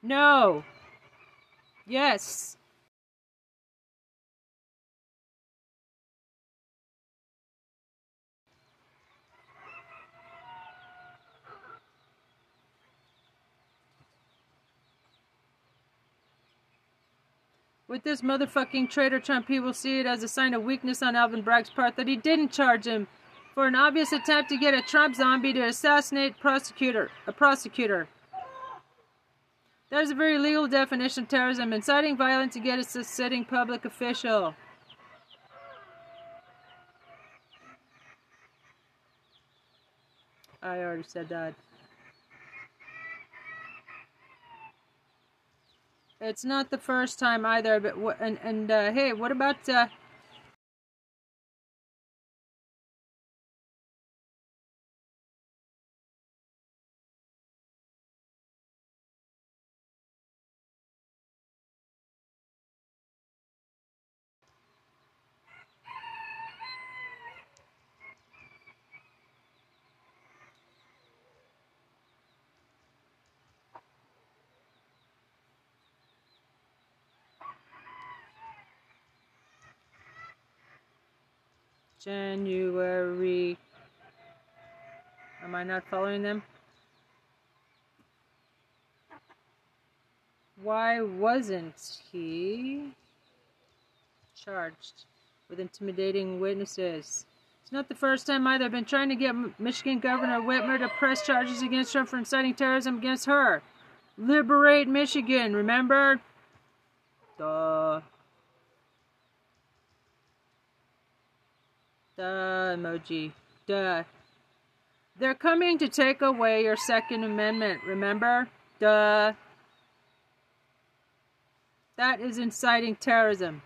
No. Yes. With this motherfucking traitor Trump, he will see it as a sign of weakness on Alvin Bragg's part that he didn't charge him for an obvious attempt to get a Trump zombie to assassinate prosecutor, a prosecutor. That is a very legal definition of terrorism, inciting violence against a sitting public official. I already said that. It's not the first time either, but wh and, and uh, hey, what about... Uh, January. Am I not following them? Why wasn't he charged with intimidating witnesses? It's not the first time either. I've been trying to get Michigan Governor Whitmer to press charges against Trump for inciting terrorism against her. Liberate Michigan, remember? Duh. Duh, emoji. Duh. They're coming to take away your Second Amendment, remember? Duh. That is inciting terrorism.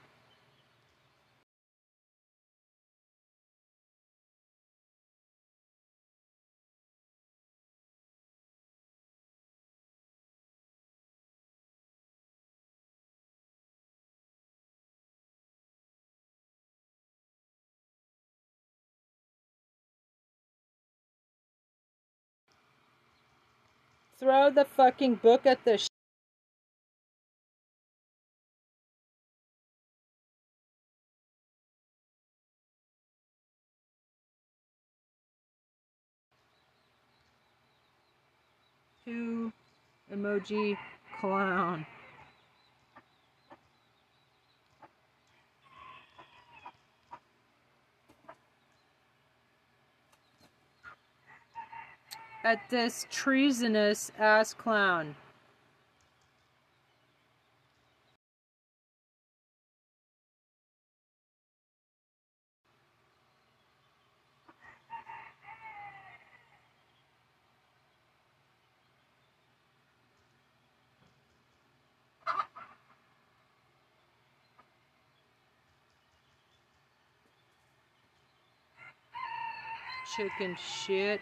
Throw the fucking book at the sh- Two emoji clown. At this treasonous ass clown. Chicken shit.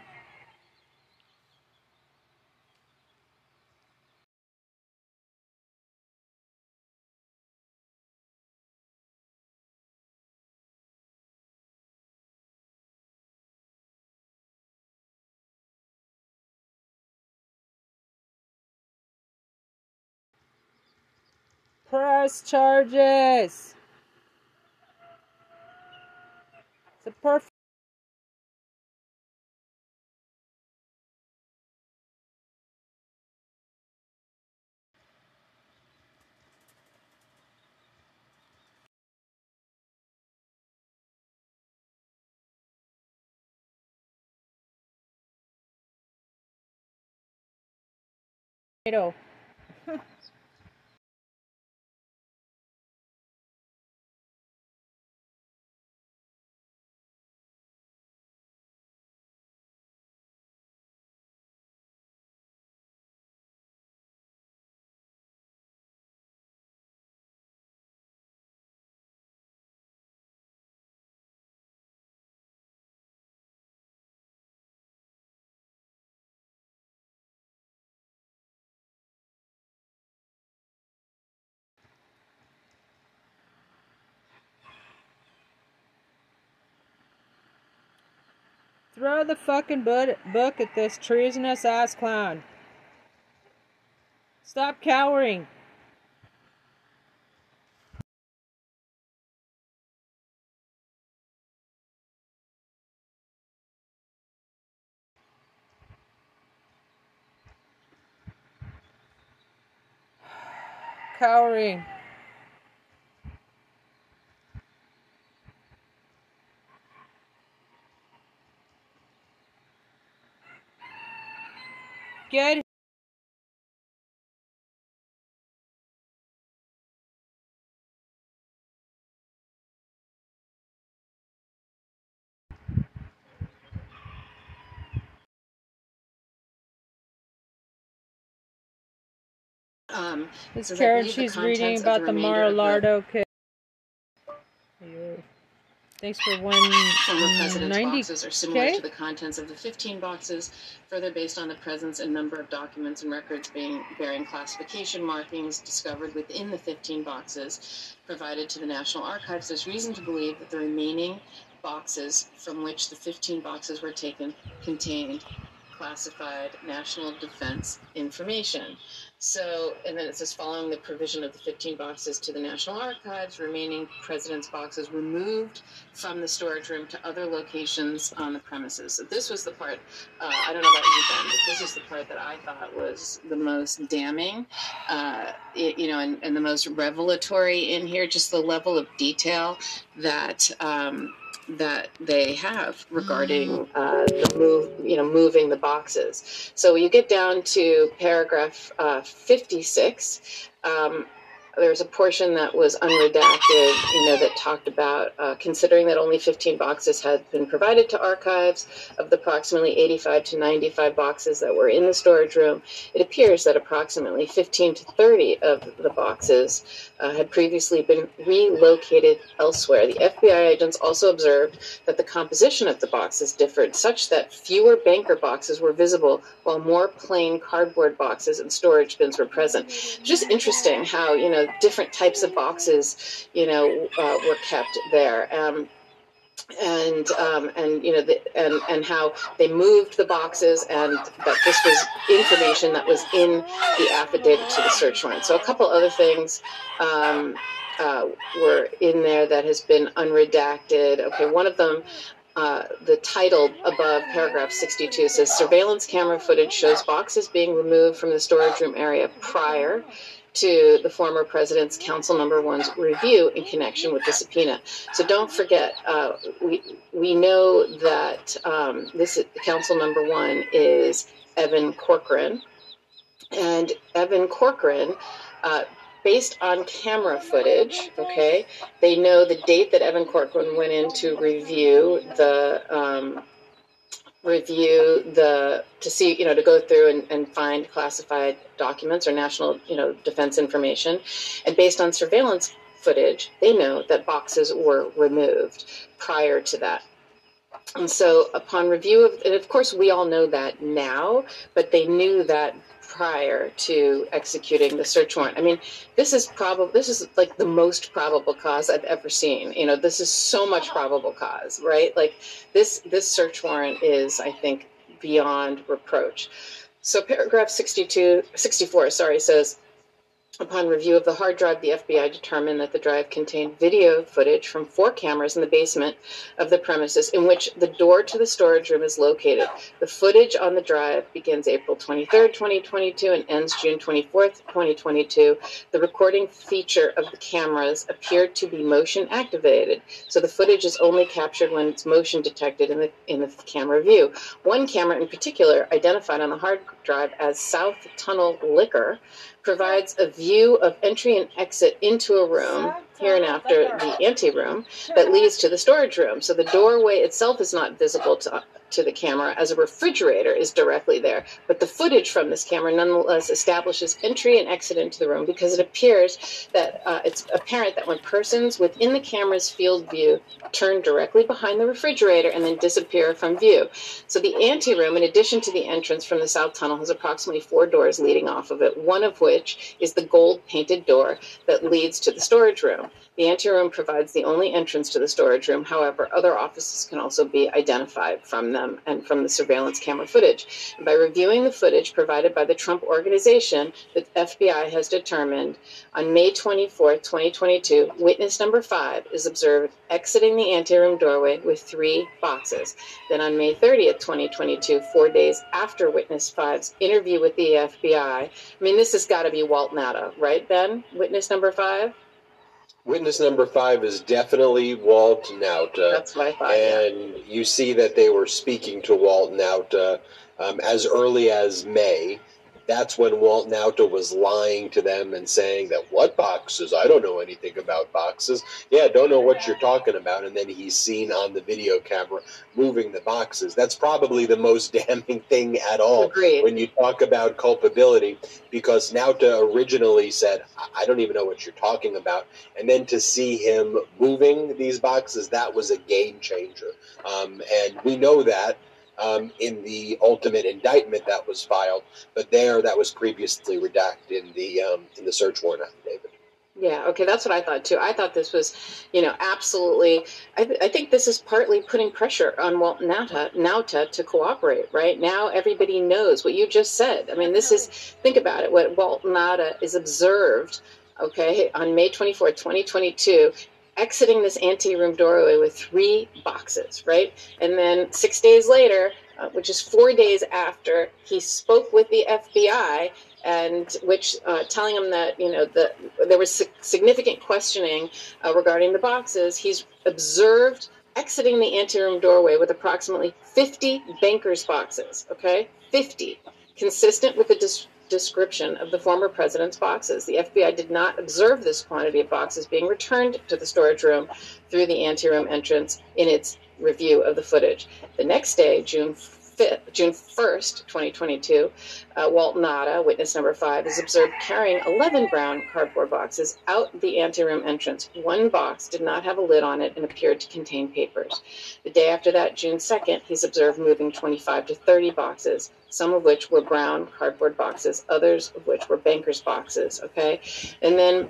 Press charges. It's a perfect. Potato. Throw the fucking book at this treasonous ass clown. Stop cowering. Cowering. Good. Um, this so Karen, she's reading about the, the Mar-a-Lago kid. Thanks for one Former president's ninety boxes are similar K? to the contents of the fifteen boxes, further based on the presence and number of documents and records being, bearing classification markings discovered within the fifteen boxes provided to the National Archives. There's reason to believe that the remaining boxes from which the fifteen boxes were taken contained classified national defense information. So, and then it says, following the provision of the fifteen boxes to the National Archives, remaining president's boxes removed from the storage room to other locations on the premises. So this was the part, uh, I don't know about you, Ben, but this is the part that I thought was the most damning, uh, it, you know, and, and the most revelatory in here, just the level of detail that, um, that they have regarding uh, the move, you know, moving the boxes. So you get down to paragraph uh, fifty-six, um, There's a portion that was unredacted, you know, that talked about uh, considering that only fifteen boxes had been provided to archives of the approximately eighty-five to ninety-five boxes that were in the storage room. It appears that approximately fifteen to thirty of the boxes uh, had previously been relocated elsewhere. The F B I agents also observed that the composition of the boxes differed, such that fewer banker boxes were visible while more plain cardboard boxes and storage bins were present. Just interesting how, you know, different types of boxes, you know, uh, were kept there, um, and um, and you know, the, and and how they moved the boxes, and that this was information that was in the affidavit to the search warrant. So a couple other things um, uh, were in there that has been unredacted. Okay, one of them. Uh, the title above paragraph sixty-two says surveillance camera footage shows boxes being removed from the storage room area prior to the former president's council number one's review in connection with the subpoena. So don't forget, uh, we we know that um, this is, council number one is Evan Corcoran, and Evan Corcoran, uh, based on camera footage, okay, they know the date that Evan Corcoran went in to review the um, review the to see, you know, to go through and, and find classified documents or national, you know, defense information. And based on surveillance footage, they know that boxes were removed prior to that. And so upon review of, and of course we all know that now, but they knew that prior to executing the search warrant. I mean, this is probably, this is like the most probable cause I've ever seen. You know, this is so much probable cause, right? Like this, this search warrant is, I think, beyond reproach. So paragraph sixty-two, sixty-four, sorry, says, upon review of the hard drive, the F B I determined that the drive contained video footage from four cameras in the basement of the premises in which the door to the storage room is located. The footage on the drive begins April twenty-third, twenty twenty-two, and ends June twenty-fourth, twenty twenty-two. The recording feature of the cameras appeared to be motion activated, so the footage is only captured when it's motion detected in the, in the camera view. One camera in particular, identified on the hard drive as South Tunnel Liquor, provides a view of entry and exit into a room, hereinafter the anteroom, that leads to the storage room. So the doorway itself is not visible to, to the camera, as a refrigerator is directly there. But the footage from this camera nonetheless establishes entry and exit into the room, because it appears that uh, it's apparent that when persons within the camera's field view turn directly behind the refrigerator and then disappear from view. So the anteroom, in addition to the entrance from the south tunnel, has approximately four doors leading off of it, one of which is the gold-painted door that leads to the storage room. The anteroom provides the only entrance to the storage room. However, other offices can also be identified from them and from the surveillance camera footage. And by reviewing the footage provided by the Trump Organization, the F B I has determined on May twenty-fourth, twenty twenty-two, witness number five is observed exiting the anteroom doorway with three boxes. Then on May thirtieth, twenty twenty-two, four days after witness five's interview with the F B I, I mean, this has got to be Walt Nauta, right, Ben? Witness number five? Witness number five is definitely Walt Nauta. That's my thought. And yeah, you see that they were speaking to Walt Nauta um, as early as May. That's when Walt Nauta was lying to them and saying that, what boxes? I don't know anything about boxes. Yeah, don't know what you're talking about. And then he's seen on the video camera moving the boxes. That's probably the most damning thing at all. Agreed. When you talk about culpability, because Nauta originally said, I don't even know what you're talking about. And then to see him moving these boxes, that was a game changer. Um, and we know that. Um, in the ultimate indictment that was filed, but there that was previously redacted in the um, in the search warrant affidavit. Yeah, okay, that's what I thought too. I thought this was, you know, absolutely. I, th- I think this is partly putting pressure on Walt Nauta, Nauta to cooperate. Right now, everybody knows what you just said. I mean, this is, think about it. What Walt Nauta is observed, okay, on May twenty-fourth, twenty twenty-two. Exiting this anteroom doorway with three boxes, right? And then six days later, uh, which is four days after he spoke with the F B I, and which uh, telling him that, you know, the, there was significant questioning uh, regarding the boxes, he's observed exiting the anteroom doorway with approximately fifty bankers' boxes, okay? fifty, consistent with the dis- description of the former president's boxes. The F B I did not observe this quantity of boxes being returned to the storage room through the anteroom entrance in its review of the footage. The next day, June fifth, June first, twenty twenty-two, uh, Walt Nauta, witness number five, is observed carrying eleven brown cardboard boxes out the anteroom entrance. One box did not have a lid on it and appeared to contain papers. The day after that, June second, he's observed moving twenty-five to thirty boxes, some of which were brown cardboard boxes, others of which were bankers' boxes, okay? And then,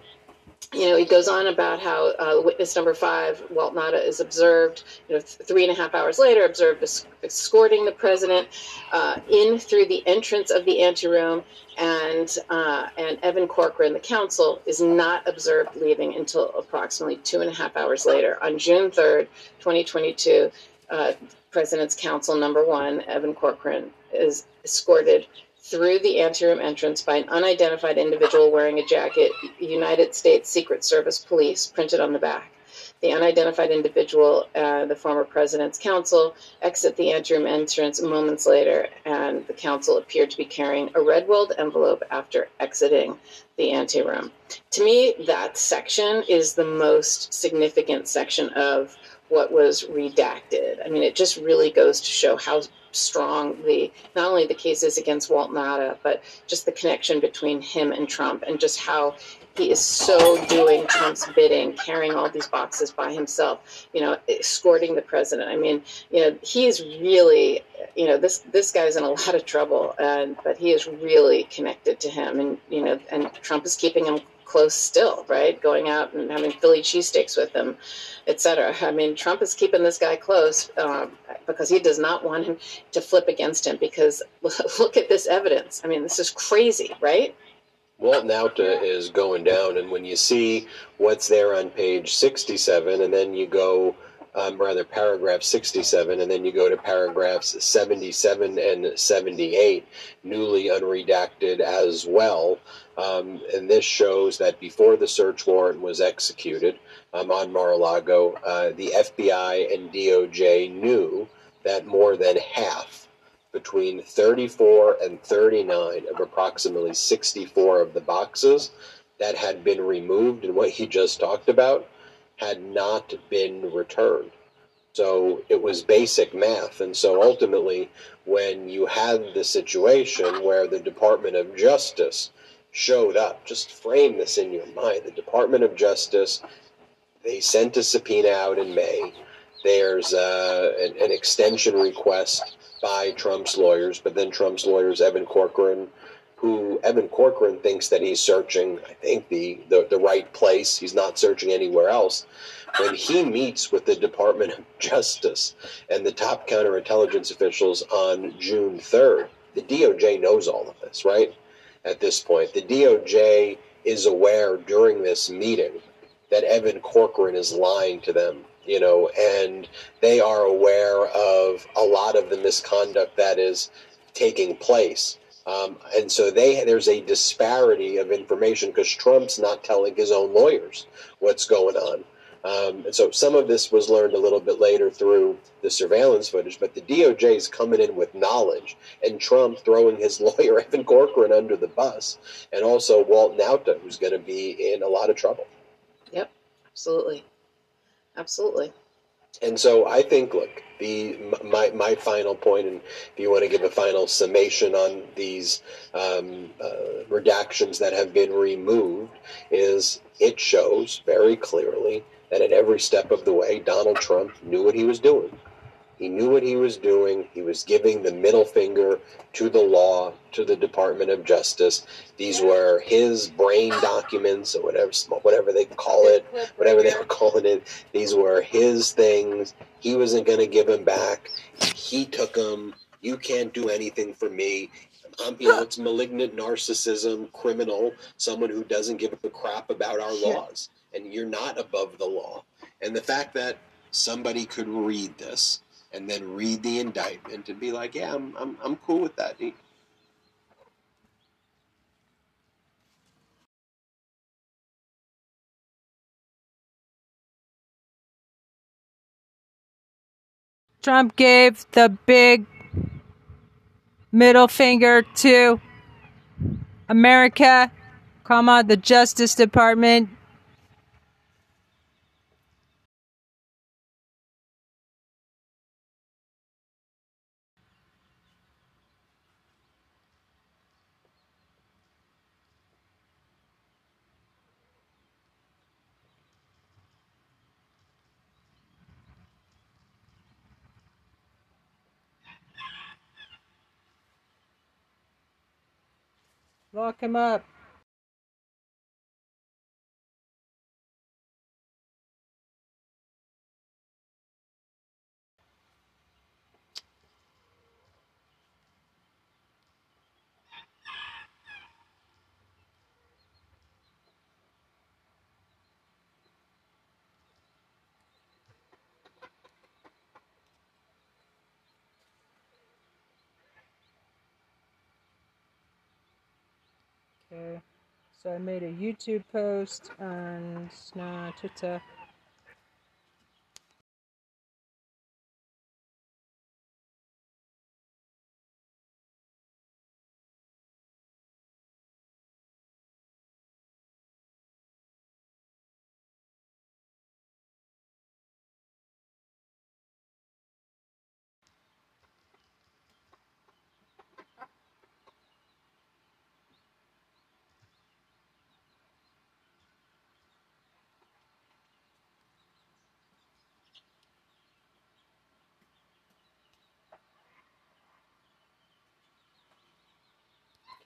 you know, he goes on about how uh, witness number five, Walt Nauta, is observed, you know, th three and a half hours later, observed esc escorting the president uh, in through the entrance of the anteroom, and uh, and Evan Corcoran, the counsel, is not observed leaving until approximately two and a half hours later. On June third, twenty twenty-two, uh, President's counsel number one, Evan Corcoran, is escorted through the anteroom entrance by an unidentified individual wearing a jacket, United States Secret Service Police, printed on the back. The unidentified individual, uh, the former president's counsel, exit the anteroom entrance moments later, and the counsel appeared to be carrying a red-walled envelope after exiting the anteroom. To me, that section is the most significant section of what was redacted. I mean, it just really goes to show how strong the not only the cases against Walt Nauta, but just the connection between him and Trump, and just how he is so doing Trump's bidding, carrying all these boxes by himself, you know, escorting the president. I mean, you know, he's really, you know, this this guy's in a lot of trouble, and but he is really connected to him, and you know, and Trump is keeping him close still, right? Going out and having Philly cheesesteaks with him, et cetera. I mean, Trump is keeping this guy close um, because he does not want him to flip against him, because look at this evidence. I mean, this is crazy, right? Walt Nauta is going down, and when you see what's there on page sixty-seven, and then you go, um, rather paragraph sixty-seven, and then you go to paragraphs seventy-seven and seventy-eight, newly unredacted as well. Um, and this shows that before the search warrant was executed um, on Mar-a-Lago, uh, the F B I and D O J knew that more than half, between thirty-four and thirty-nine of approximately sixty-four of the boxes that had been removed and what he just talked about had not been returned. So it was basic math. And so ultimately, when you had the situation where the Department of Justice showed up, just frame this in your mind, the Department of Justice, they sent a subpoena out in May. There's uh, an, an extension request by Trump's lawyers, but then Trump's lawyers, Evan Corcoran, who Evan Corcoran thinks that he's searching, I think, the, the, the right place. He's not searching anywhere else. When he meets with the Department of Justice and the top counterintelligence officials on June third, the D O J knows all of this, right? At this point, the D O J is aware during this meeting that Evan Corcoran is lying to them, you know, and they are aware of a lot of the misconduct that is taking place. Um, and so they, there's a disparity of information because Trump's not telling his own lawyers what's going on. Um, and so some of this was learned a little bit later through the surveillance footage, but the D O J is coming in with knowledge, and Trump throwing his lawyer, Evan Corcoran, under the bus, and also Walt Nauta, who's going to be in a lot of trouble. Yep, absolutely. Absolutely. And so I think, look, the my my final point, and if you want to give a final summation on these um, uh, redactions that have been removed, is it shows very clearly that at every step of the way, Donald Trump knew what he was doing. He knew what he was doing. He was giving the middle finger to the law, to the Department of Justice. These were his brain documents, or whatever, whatever they call it, whatever they were calling it. These were his things. He wasn't going to give them back. He took them. You can't do anything for me. Um, you know, it's malignant narcissism, criminal, someone who doesn't give a crap about our laws. And you're not above the law. And the fact that somebody could read this and then read the indictment and be like, yeah, I'm, I'm, I'm cool with that. Trump gave the big middle finger to America, comma, the Justice Department. Lock him up. Okay, so I made a YouTube post and now Twitter.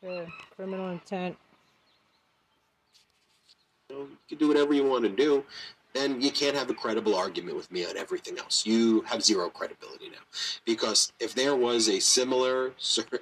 Okay, criminal intent. You can do whatever you want to do, and you can't have a credible argument with me on everything else. You have zero credibility now, because if there was a similar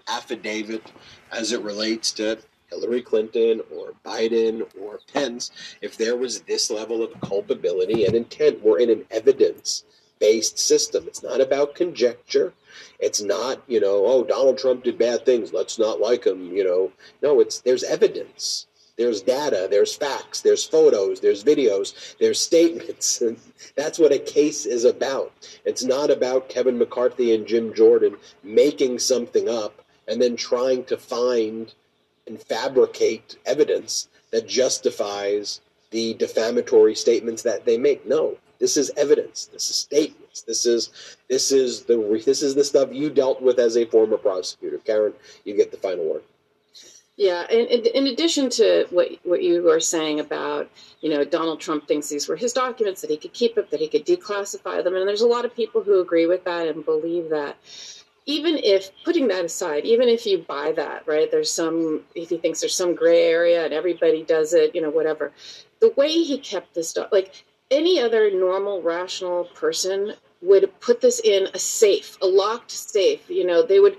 affidavit as it relates to Hillary Clinton or Biden or Pence, if there was this level of culpability and intent, we're in an evidence based system. It's not about conjecture. It's not, you know, oh, Donald Trump did bad things, let's not like him, you know. No, it's there's evidence, there's data, there's facts, there's photos, there's videos, there's statements. And that's what a case is about. It's not about Kevin McCarthy and Jim Jordan making something up and then trying to find and fabricate evidence that justifies the defamatory statements that they make. No. This is evidence. This is statements. This is this is the this is the stuff you dealt with as a former prosecutor. Karen, you get the final word. Yeah, and, and in addition to what what you were saying about, you know, Donald Trump thinks these were his documents, that he could keep them, that he could declassify them, and there's a lot of people who agree with that and believe that. Even if, putting that aside, even if you buy that, right, there's some, if he thinks there's some gray area and everybody does it, you know, whatever, the way he kept this stuff, like, any other normal, rational person would put this in a safe, a locked safe. You know, they would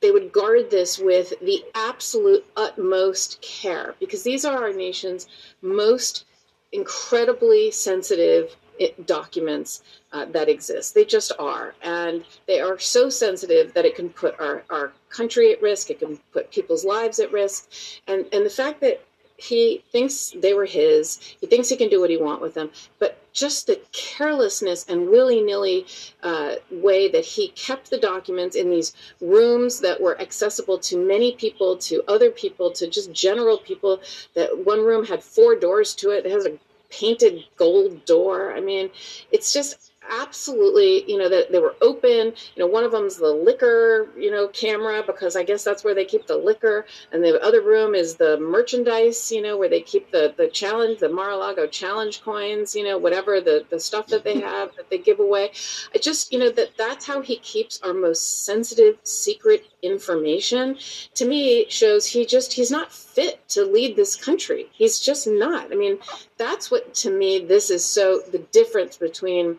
they would guard this with the absolute utmost care, because these are our nation's most incredibly sensitive documents uh, that exist. They just are. And they are so sensitive that it can put our, our country at risk. It can put people's lives at risk. And, and the fact that he thinks they were his, he thinks he can do what he wants with them, but just the carelessness and willy-nilly uh, way that he kept the documents in these rooms that were accessible to many people, to other people, to just general people, that one room had four doors to it, it has a painted gold door. I mean, it's just absolutely, you know, that they were open. You know, one of them's the liquor, you know, camera, because I guess that's where they keep the liquor. And the other room is the merchandise, you know, where they keep the, the challenge, the Mar-a-Lago challenge coins, you know, whatever the, the stuff that they have that they give away. I just, you know, that that's how he keeps our most sensitive secret information, to me, shows he just, he's not fit to lead this country. He's just not. I mean, that's what, to me, this is so the difference between,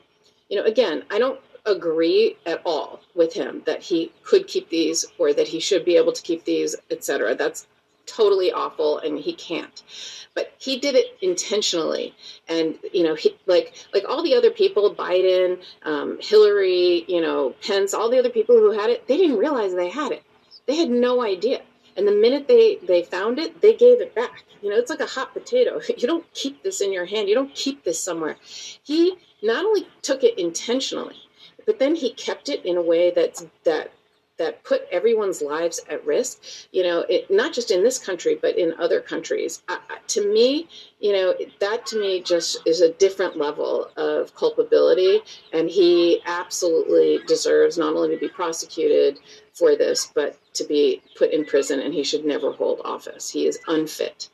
you know, again, I don't agree at all with him that he could keep these or that he should be able to keep these, et cetera. That's totally awful, and he can't. But he did it intentionally. And, you know, he, like like all the other people, Biden, um, Hillary, you know, Pence, all the other people who had it, they didn't realize they had it. They had no idea. And the minute they, they found it, they gave it back. You know, it's like a hot potato. You don't keep this in your hand. You don't keep this somewhere. He not only took it intentionally, but then he kept it in a way that's, that that put everyone's lives at risk, you know, it, not just in this country, but in other countries. Uh, to me, you know, that to me just is a different level of culpability. And he absolutely deserves not only to be prosecuted for this, but to be put in prison, and he should never hold office. He is unfit.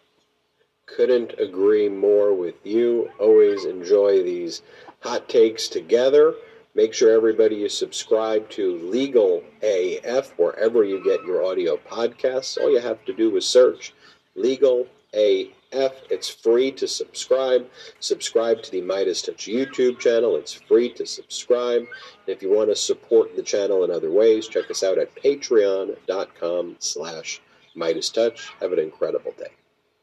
Couldn't agree more with you. Always enjoy these hot takes together. Make sure everybody is subscribed to Legal A F wherever you get your audio podcasts. All you have to do is search Legal A F. It's free to subscribe. Subscribe to the Midas Touch YouTube channel. It's free to subscribe. And if you want to support the channel in other ways, check us out at patreon.com slash Midas Touch. Have an incredible day.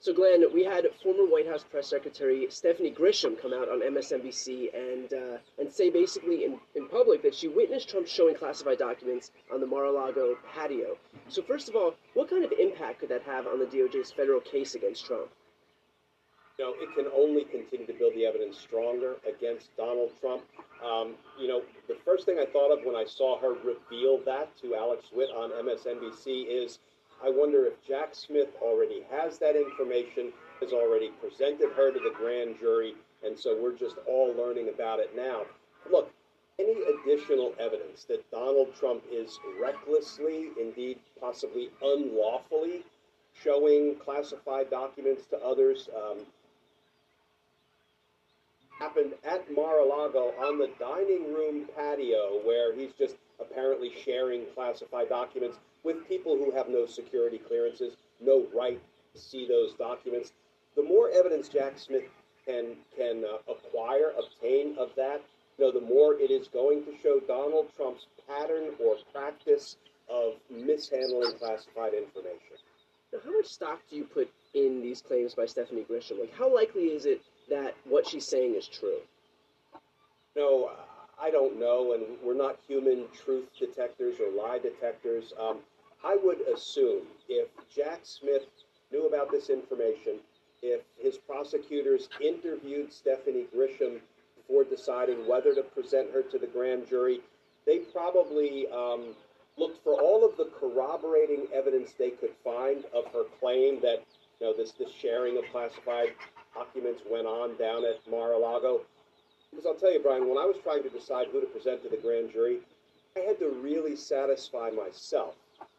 So, Glenn, we had former White House Press Secretary Stephanie Grisham come out on M S N B C and uh, and say basically in, in public that she witnessed Trump showing classified documents on the Mar-a-Lago patio. So, first of all, what kind of impact could that have on the D O J's federal case against Trump? You know, it can only continue to build the evidence stronger against Donald Trump. Um, you know, the first thing I thought of when I saw her reveal that to Alex Witt on M S N B C is, I wonder if Jack Smith already has that information, has already presented her to the grand jury, and so we're just all learning about it now. Look, any additional evidence that Donald Trump is recklessly, indeed possibly unlawfully, showing classified documents to others um, happened at Mar-a-Lago on the dining room patio where he's just apparently sharing classified documents with people who have no security clearances, no right to see those documents. The more evidence Jack Smith can can uh, acquire, obtain of that, you know, the more it is going to show Donald Trump's pattern or practice of mishandling classified information. Now, how much stock do you put in these claims by Stephanie Grisham? Like, how likely is it that what she's saying is true? No, uh, I don't know, and we're not human truth detectors or lie detectors. Um, I would assume if Jack Smith knew about this information, if his prosecutors interviewed Stephanie Grisham before deciding whether to present her to the grand jury, they probably um, looked for all of the corroborating evidence they could find of her claim that, you know, this, this sharing of classified documents went on down at Mar-a-Lago. Because I'll tell you, Brian, when I was trying to decide who to present to the grand jury, I had to really satisfy myself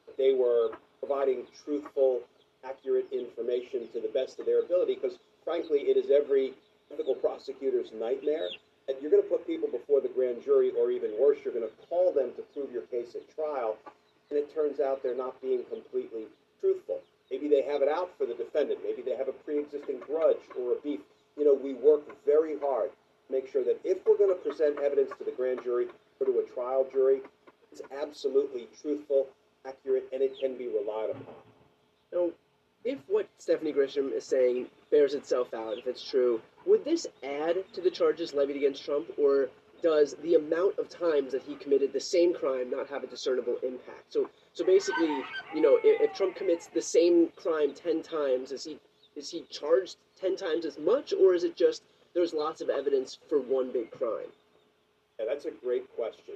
that they were providing truthful, accurate information to the best of their ability, because, frankly, it is every ethical prosecutor's nightmare that you're going to put people before the grand jury, or even worse, you're going to call them to prove your case at trial, and it turns out they're not being completely truthful. Maybe they have it out for the defendant. Maybe they have a pre-existing grudge or a beef. You know, we work very hard. Make sure that if we're going to present evidence to the grand jury or to a trial jury, it's absolutely truthful, accurate, and it can be relied upon. Now, if what Stephanie Grisham is saying bears itself out, if it's true, would this add to the charges levied against Trump, or does the amount of times that he committed the same crime not have a discernible impact? So, so basically, you know, if, if Trump commits the same crime ten times, is he is he charged ten times as much, or is it just there's lots of evidence for one big crime? Yeah, that's a great question.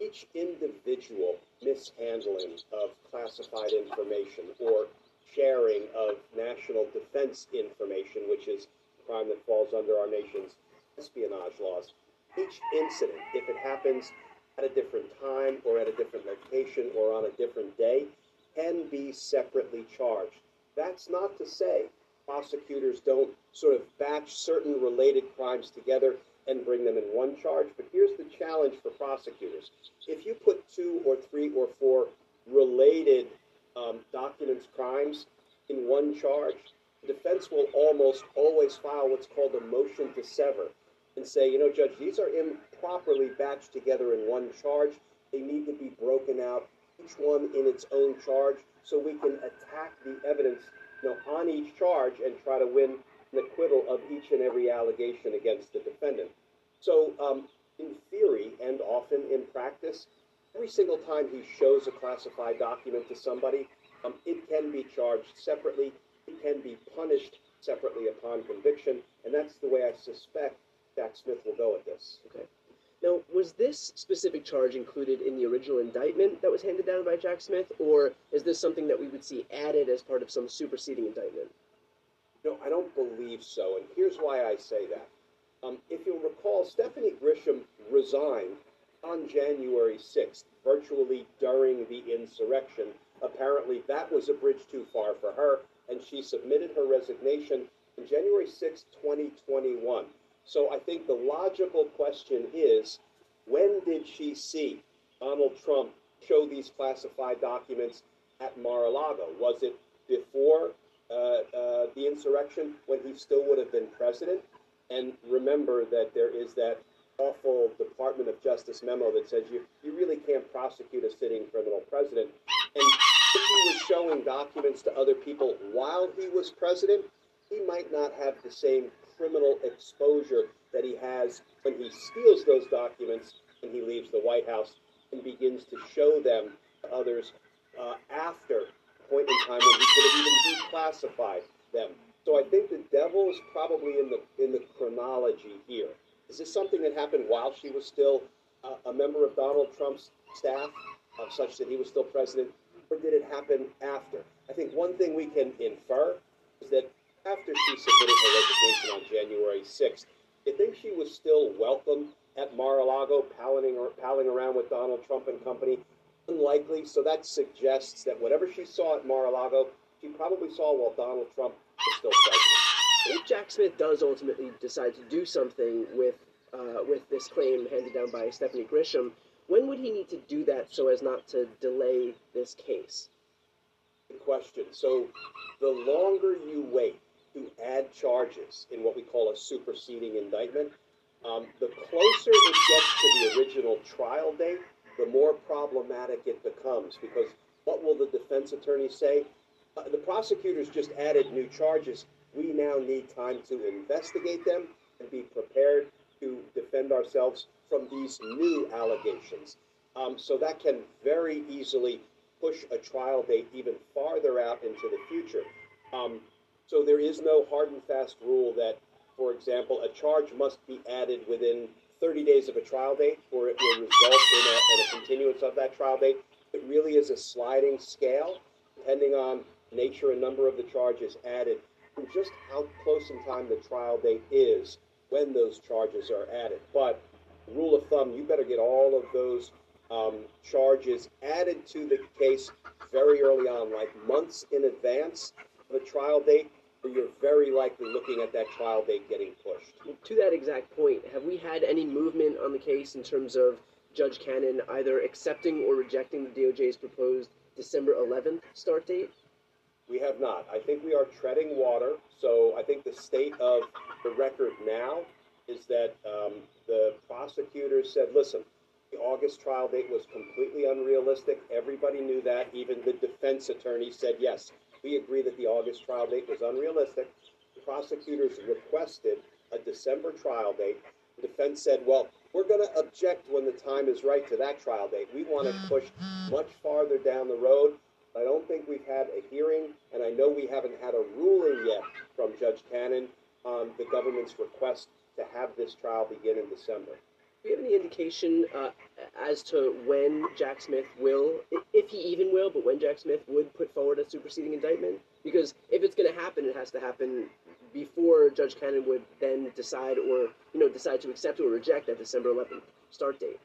Each individual mishandling of classified information or sharing of national defense information, which is a crime that falls under our nation's espionage laws, each incident, if it happens at a different time or at a different location or on a different day, can be separately charged. That's not to say prosecutors don't sort of batch certain related crimes together and bring them in one charge. But here's the challenge for prosecutors. If you put two or three or four related um, documents, crimes, in one charge, the defense will almost always file what's called a motion to sever and say, you know, Judge, these are improperly batched together in one charge. They need to be broken out, each one in its own charge, so we can attack the evidence Now, on each charge and try to win an acquittal of each and every allegation against the defendant. So um, in theory and often in practice, every single time he shows a classified document to somebody, um, it can be charged separately, it can be punished separately upon conviction, and that's the way I suspect Jack Smith will go at this. Okay. Now, was this specific charge included in the original indictment that was handed down by Jack Smith, or is this something that we would see added as part of some superseding indictment? No, I don't believe so, and here's why I say that. Um, if you'll recall, Stephanie Grisham resigned on January sixth, virtually during the insurrection. Apparently, that was a bridge too far for her, and she submitted her resignation on January sixth, twenty twenty-one. So I think the logical question is, when did she see Donald Trump show these classified documents at Mar-a-Lago? Was it before uh, uh, the insurrection, when he still would have been president? And remember that there is that awful Department of Justice memo that says you, you really can't prosecute a sitting criminal president. And if he was showing documents to other people while he was president, he might not have the same criminal exposure that he has when he steals those documents and he leaves the White House and begins to show them to others uh, after a point in time when he could have even declassified them. So I think the devil is probably in the in the chronology here. Is this something that happened while she was still uh, a member of Donald Trump's staff, uh, such that he was still president, or did it happen after? I think one thing we can infer is that after she submitted her resignation on January sixth, you think she was still welcome at Mar-a-Lago, palling, or, palling around with Donald Trump and company? Unlikely, so that suggests that whatever she saw at Mar-a-Lago, she probably saw while Donald Trump was still president. If Jack Smith does ultimately decide to do something with, uh, with this claim handed down by Stephanie Grisham, when would he need to do that so as not to delay this case? Good question. So the longer you wait to add charges in what we call a superseding indictment, um, the closer it gets to the original trial date, the more problematic it becomes, because what will the defense attorney say? Uh, the prosecutors just added new charges. We now need time to investigate them and be prepared to defend ourselves from these new allegations. Um, so that can very easily push a trial date even farther out into the future. Um, So there is no hard and fast rule that, for example, a charge must be added within thirty days of a trial date or it will result in a, in a continuance of that trial date. It really is a sliding scale, depending on nature and number of the charges added, and just how close in time the trial date is when those charges are added. But rule of thumb, you better get all of those um, charges added to the case very early on, like months in advance of a trial date, where you're very likely looking at that trial date getting pushed. To that exact point, have we had any movement on the case in terms of Judge Cannon either accepting or rejecting the D O J's proposed December eleventh start date? We have not. I think we are treading water, so I think the state of the record now is that um, the prosecutors said, listen, the August trial date was completely unrealistic. Everybody knew that. Even the defense attorney said yes. We agree that the August trial date was unrealistic. The prosecutors requested a December trial date. The defense said, well, we're going to object when the time is right to that trial date. We want to push much farther down the road. I don't think we've had a hearing, and I know we haven't had a ruling yet from Judge Cannon on the government's request to have this trial begin in December. Do you have any indication uh, as to when Jack Smith will, if he even will, but when Jack Smith would put forward a superseding indictment? Because if it's going to happen, it has to happen before Judge Cannon would then decide or, you know, decide to accept or reject that December eleventh start date.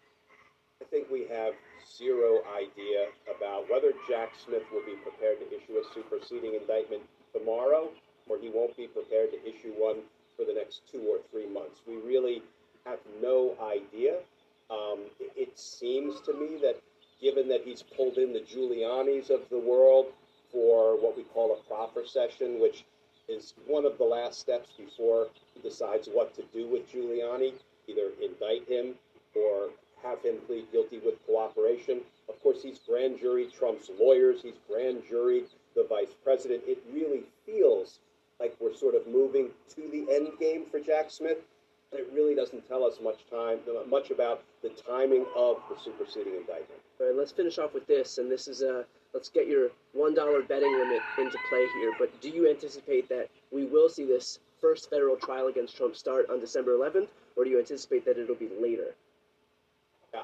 I think we have zero idea about whether Jack Smith will be prepared to issue a superseding indictment tomorrow, or he won't be prepared to issue one for the next two or three months. We really have no idea. Um, it seems to me that given that he's pulled in the Giulianis of the world for what we call a proffer session, which is one of the last steps before he decides what to do with Giuliani, either indict him or have him plead guilty with cooperation. Of course, he's grand juried Trump's lawyers, he's grand juried the vice president. It really feels like we're sort of moving to the end game for Jack Smith. it really doesn't tell us much time, much about the timing of the superseding indictment. All right, let's finish off with this, and this is a, let's get your one dollar betting limit into play here, but do you anticipate that we will see this first federal trial against Trump start on December eleventh, or do you anticipate that it'll be later?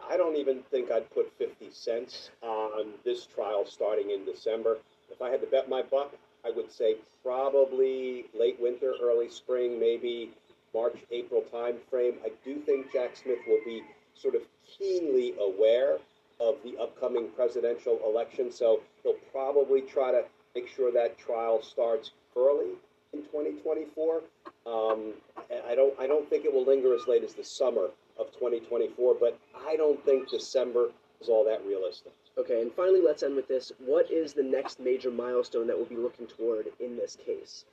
I don't even think I'd put fifty cents on this trial starting in December. If I had to bet my buck, I would say probably late winter, early spring, maybe March, April timeframe. I do think Jack Smith will be sort of keenly aware of the upcoming presidential election, so he'll probably try to make sure that trial starts early in twenty twenty-four. Um, I don't, I don't think it will linger as late as the summer of twenty twenty-four, but I don't think December is all that realistic. Okay, and finally, let's end with this. What is the next major milestone that we'll be looking toward in this case?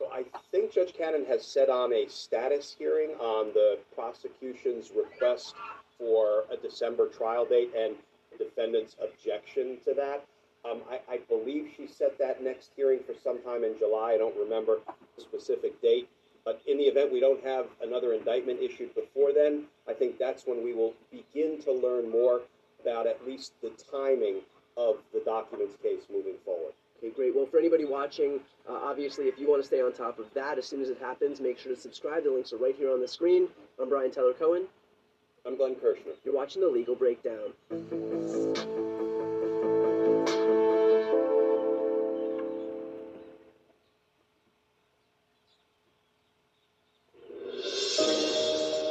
Well, I think Judge Cannon has set on a status hearing on the prosecution's request for a December trial date and the defendant's objection to that. Um, I, I believe she set that next hearing for sometime in July. I don't remember the specific date. But in the event we don't have another indictment issued before then, I think that's when we will begin to learn more about at least the timing of the documents case moving forward. Okay, great. Well, for anybody watching, uh, obviously, if you want to stay on top of that as soon as it happens, make sure to subscribe. The links are right here on the screen. I'm Brian Teller-Cohen. I'm Glenn Kirshner. You're watching The Legal Breakdown.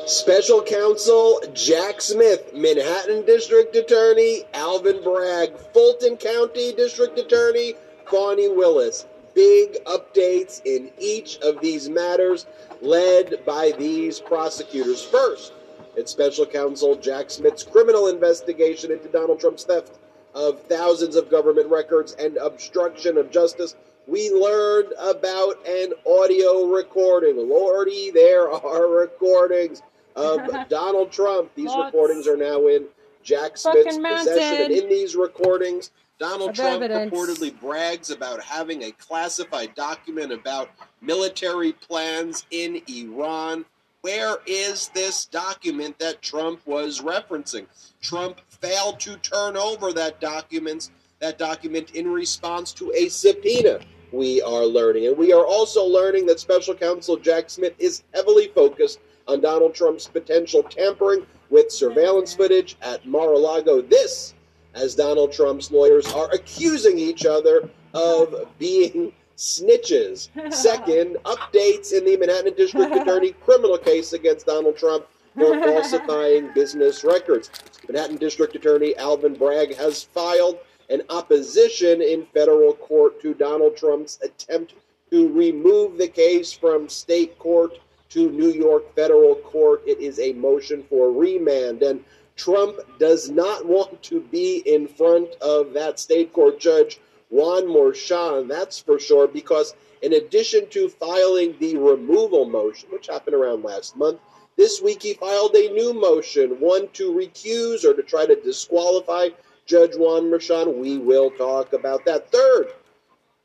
Special Counsel Jack Smith, Manhattan District Attorney Alvin Bragg, Fulton County District Attorney Fani Willis. Big updates in each of these matters led by these prosecutors. First, it's Special Counsel Jack Smith's criminal investigation into Donald Trump's theft of thousands of government records and obstruction of justice. We learned about an audio recording. Lordy, there are recordings of Donald Trump. These Lots. recordings are now in Jack Smith's possession. And in these recordings, Donald Trump evidence. reportedly brags about having a classified document about military plans in Iran. Where is this document that Trump was referencing? Trump failed to turn over that document, that document in response to a subpoena, we are learning. And we are also learning that Special Counsel Jack Smith is heavily focused on Donald Trump's potential tampering with surveillance footage at Mar-a-Lago. This, as Donald Trump's lawyers are accusing each other of being snitches. Second, updates in the Manhattan District Attorney criminal case against Donald Trump for falsifying business records. Manhattan District Attorney Alvin Bragg has filed an opposition in federal court to Donald Trump's attempt to remove the case from state court to New York federal court. It is a motion for remand, and Trump does not want to be in front of that state court judge, Juan Merchan, that's for sure, because in addition to filing the removal motion, which happened around last month, this week he filed a new motion, one to recuse or to try to disqualify Judge Juan Merchan. We will talk about that. Third,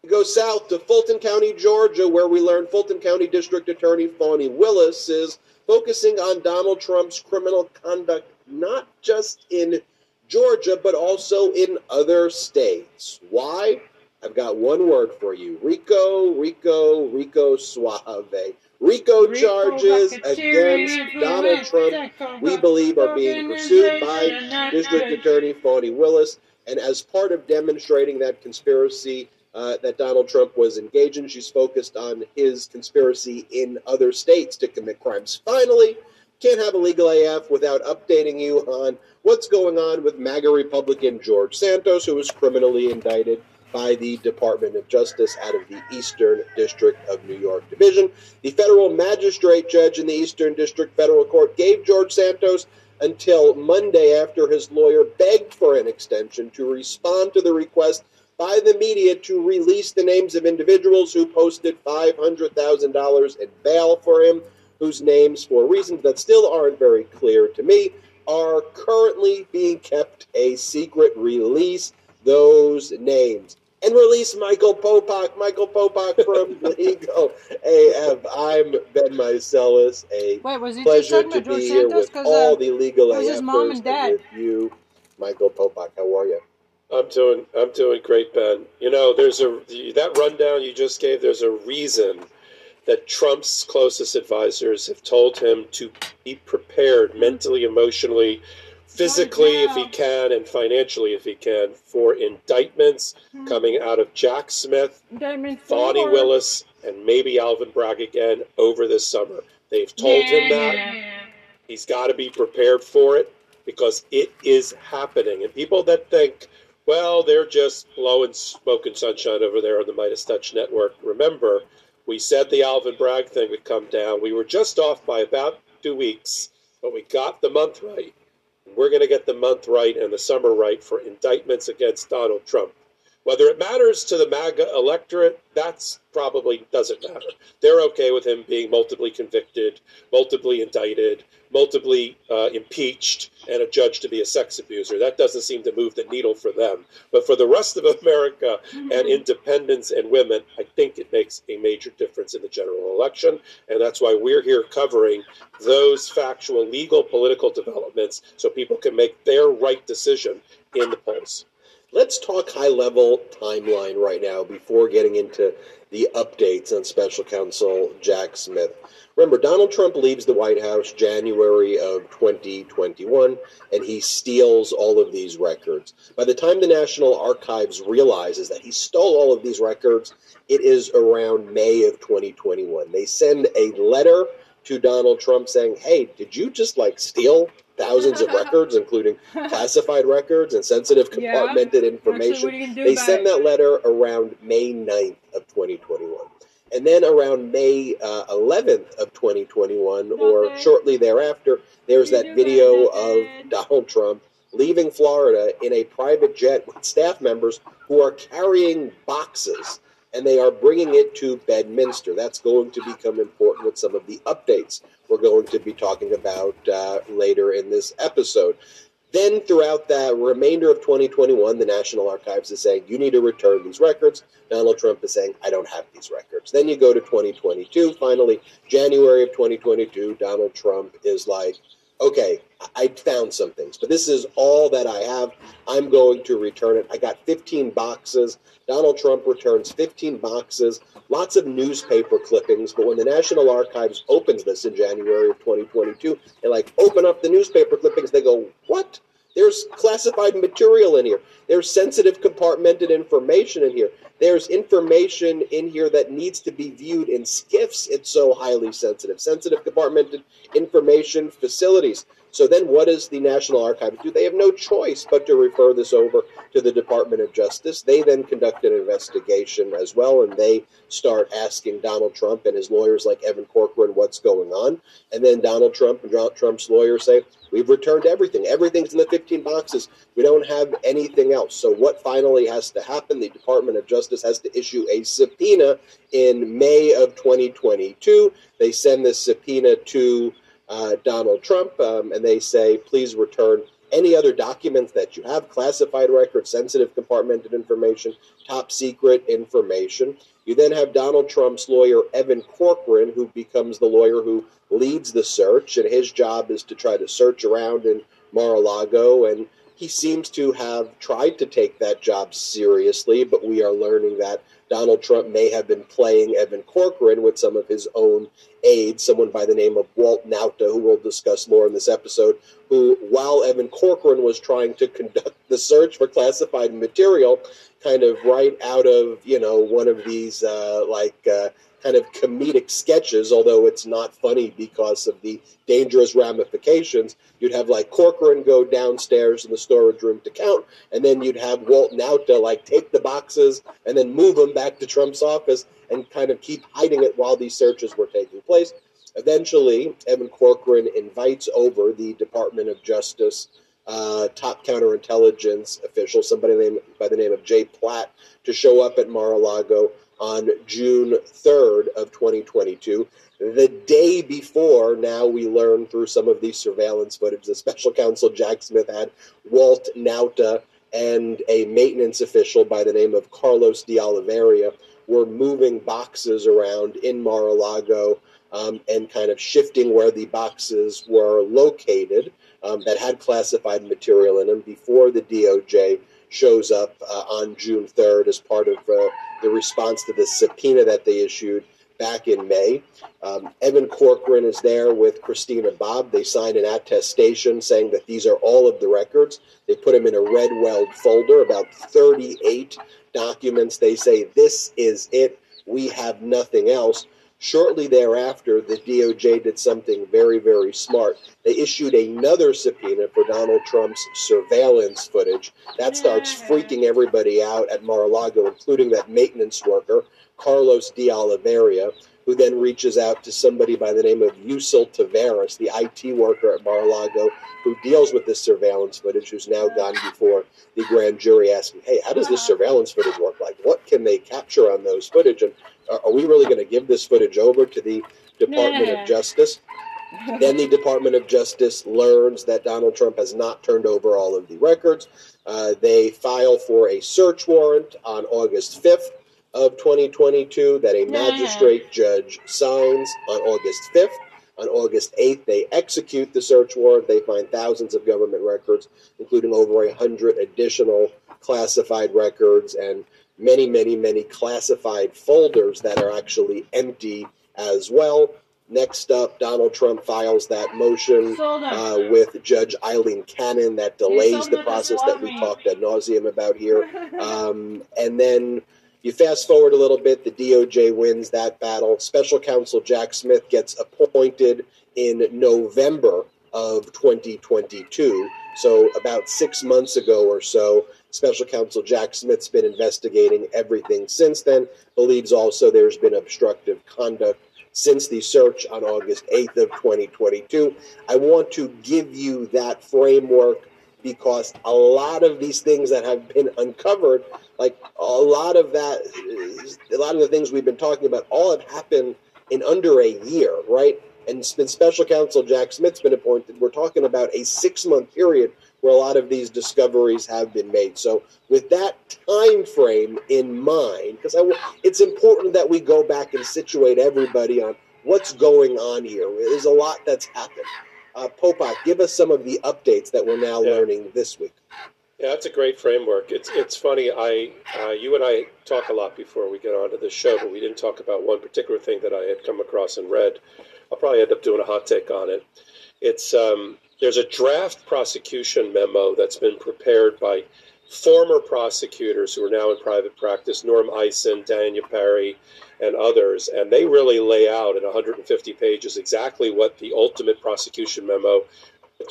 we go south to Fulton County, Georgia, where we learn Fulton County District Attorney Fani Willis is focusing on Donald Trump's criminal conduct, not just in Georgia, but also in other states. Why? I've got one word for you. Rico, Rico, Rico Suave. RICO charges against Donald Trump, we believe, are being pursued by District Attorney Fani Willis. And as part of demonstrating that conspiracy uh, that Donald Trump was engaged in, she's focused on his conspiracy in other states to commit crimes. Finally, can't have a Legal A F without updating you on what's going on with MAGA Republican George Santos, who was criminally indicted by the Department of Justice out of the Eastern District of New York Division. The federal magistrate judge in the Eastern District Federal Court gave George Santos until Monday after his lawyer begged for an extension to respond to the request by the media to release the names of individuals who posted five hundred thousand dollars in bail for him, whose names, for reasons that still aren't very clear to me, are currently being kept a secret. Release those names. and release Michael Popak, Michael Popak from Legal A F. I'm Ben Micellis. A Wait, was he pleasure to be here Santos? With all uh, the Legal A F and with you, Michael Popak. How are you? I'm doing. I'm doing great, Ben. You know, there's a that rundown you just gave. There's a reason that Trump's closest advisors have told him to be prepared mentally, emotionally, physically if he can, and financially if he can, for indictments hmm. coming out of Jack Smith, Fani Willis, and maybe Alvin Bragg again over this summer. They've told yeah. him that. He's got to be prepared for it because it is happening. And people that think, well, they're just blowing smoke and sunshine over there on the Midas Touch Network, remember, we said the Alvin Bragg thing would come down. We were just off by about two weeks, but we got the month right. We're going to get the month right and the summer right for indictments against Donald Trump. Whether it matters to the MAGA electorate, that's probably doesn't matter. They're okay with him being multiply convicted, multiply indicted, multiply uh, impeached, and adjudged to be a sex abuser. That doesn't seem to move the needle for them. But for the rest of America mm-hmm. and independents and women, I think it makes a major difference in the general election. And that's why we're here covering those factual, legal, political developments so people can make their right decision in the polls. Let's talk high-level timeline right now before getting into the updates on Special Counsel Jack Smith. Remember, Donald Trump leaves the White House January of twenty twenty-one, and he steals all of these records. By the time the National Archives realizes that he stole all of these records, it is around May of twenty twenty-one. They send a letter to Donald Trump saying, hey, did you just, like, steal thousands of records, including classified records and sensitive compartmented yeah. information? Actually, they send it? that letter around May ninth of twenty twenty-one. And then around May uh, eleventh of twenty twenty-one, no, or man. shortly thereafter, there's you that video that, of Donald Trump leaving Florida in a private jet with staff members who are carrying boxes, and they are bringing it to Bedminster. That's going to become important with some of the updates we're going to be talking about uh, later in this episode. Then throughout the remainder of twenty twenty-one, the National Archives is saying, you need to return these records. Donald Trump is saying, I don't have these records. Then you go to twenty twenty-two. Finally, January of twenty twenty-two, Donald Trump is like, okay, I found some things, but this is all that I have. I'm going to return it. I got fifteen boxes. Donald Trump returns fifteen boxes, lots of newspaper clippings. But when the National Archives opens this in January of twenty twenty-two, they like open up the newspaper clippings. They go, what? There's classified material in here. There's sensitive compartmented information in here. There's information in here that needs to be viewed in SCIFs. It's so highly sensitive. Sensitive compartmented information facilities. So then what does the National Archives do? They have no choice but to refer this over to the Department of Justice. They then conduct an investigation as well, and they start asking Donald Trump and his lawyers like Evan Corcoran what's going on. And then Donald Trump and Donald Trump's lawyers say, we've returned everything. Everything's in the fifteen boxes. We don't have anything else. So what finally has to happen? The Department of Justice has to issue a subpoena in May of twenty twenty-two. They send this subpoena to Uh, Donald Trump, um, and they say, please return any other documents that you have, classified records, sensitive compartmented information, top secret information. You then have Donald Trump's lawyer, Evan Corcoran, who becomes the lawyer who leads the search, and his job is to try to search around in Mar-a-Lago, and he seems to have tried to take that job seriously, but we are learning that Donald Trump may have been playing Evan Corcoran with some of his own aides, someone by the name of Walt Nauta, who we'll discuss more in this episode, who, while Evan Corcoran was trying to conduct the search for classified material, kind of right out of, you know, one of these, uh, like, uh, kind of comedic sketches, although it's not funny because of the dangerous ramifications. You'd have, like, Corcoran go downstairs in the storage room to count, and then you'd have Walt Nauta, like, take the boxes and then move them back to Trump's office and kind of keep hiding it while these searches were taking place. Eventually, Evan Corcoran invites over the Department of Justice Uh, top counterintelligence official, somebody named, by the name of Jay Bratt, to show up at Mar-a-Lago on June third of twenty twenty-two, the day before, now we learn through some of the surveillance footage, the special counsel Jack Smith had Walt Nauta and a maintenance official by the name of Carlos de Oliveira were moving boxes around in Mar-a-Lago um, and kind of shifting where the boxes were located um, that had classified material in them before the D O J shows up uh, on June third as part of uh, the response to the subpoena that they issued back in May. Um, Evan Corcoran is there with Christina Bob. They signed an attestation saying that these are all of the records. They put them in a red weld folder, about thirty-eight documents. They say, this is it. We have nothing else. Shortly thereafter, the D O J did something very, very smart. They issued another subpoena for Donald Trump's surveillance footage. That starts freaking everybody out at Mar-a-Lago, including that maintenance worker, Carlos de Oliveira, who then reaches out to somebody by the name of Yusil Tavares, the I T worker at Mar-a-Lago, who deals with this surveillance footage, who's now gone before the grand jury asking, hey, how does this surveillance footage work? Like, what can they capture on those footage? And are we really going to give this footage over to the Department no. of Justice? Then the Department of Justice learns that Donald Trump has not turned over all of the records. Uh, they file for a search warrant on August fifth. Of twenty twenty-two that a magistrate judge signs on August fifth. On August eighth, they execute the search warrant. They find thousands of government records, including over one hundred additional classified records and many, many, many classified folders that are actually empty as well. Next up, Donald Trump files that motion uh, with Judge Eileen Cannon that delays the process that we talked ad nauseum about here. Um, and then... You fast forward a little bit, the D O J wins that battle. Special counsel Jack Smith gets appointed in November of twenty twenty-two. So about six months ago or so, special counsel Jack Smith's been investigating everything since then. Believes also there's been obstructive conduct since the search on August eighth of twenty twenty-two. I want to give you that framework because a lot of these things that have been uncovered, like a lot of that, a lot of the things we've been talking about, all have happened in under a year, right? And special counsel Jack Smith's been appointed. We're talking about a six-month period where a lot of these discoveries have been made. So with that time frame in mind, because I, it's important that we go back and situate everybody on what's going on here. There's a lot that's happened. Uh, Popak, give us some of the updates that we're now yeah. learning this week. Yeah, that's a great framework. It's it's funny. I uh, you and I talk a lot before we get onto the show, but we didn't talk about one particular thing that I had come across and read. I'll probably end up doing a hot take on it. It's um, there's a draft prosecution memo that's been prepared by former prosecutors who are now in private practice, Norm Eisen, Dania Perry, and others, and they really lay out in one hundred fifty pages exactly what the ultimate prosecution memo,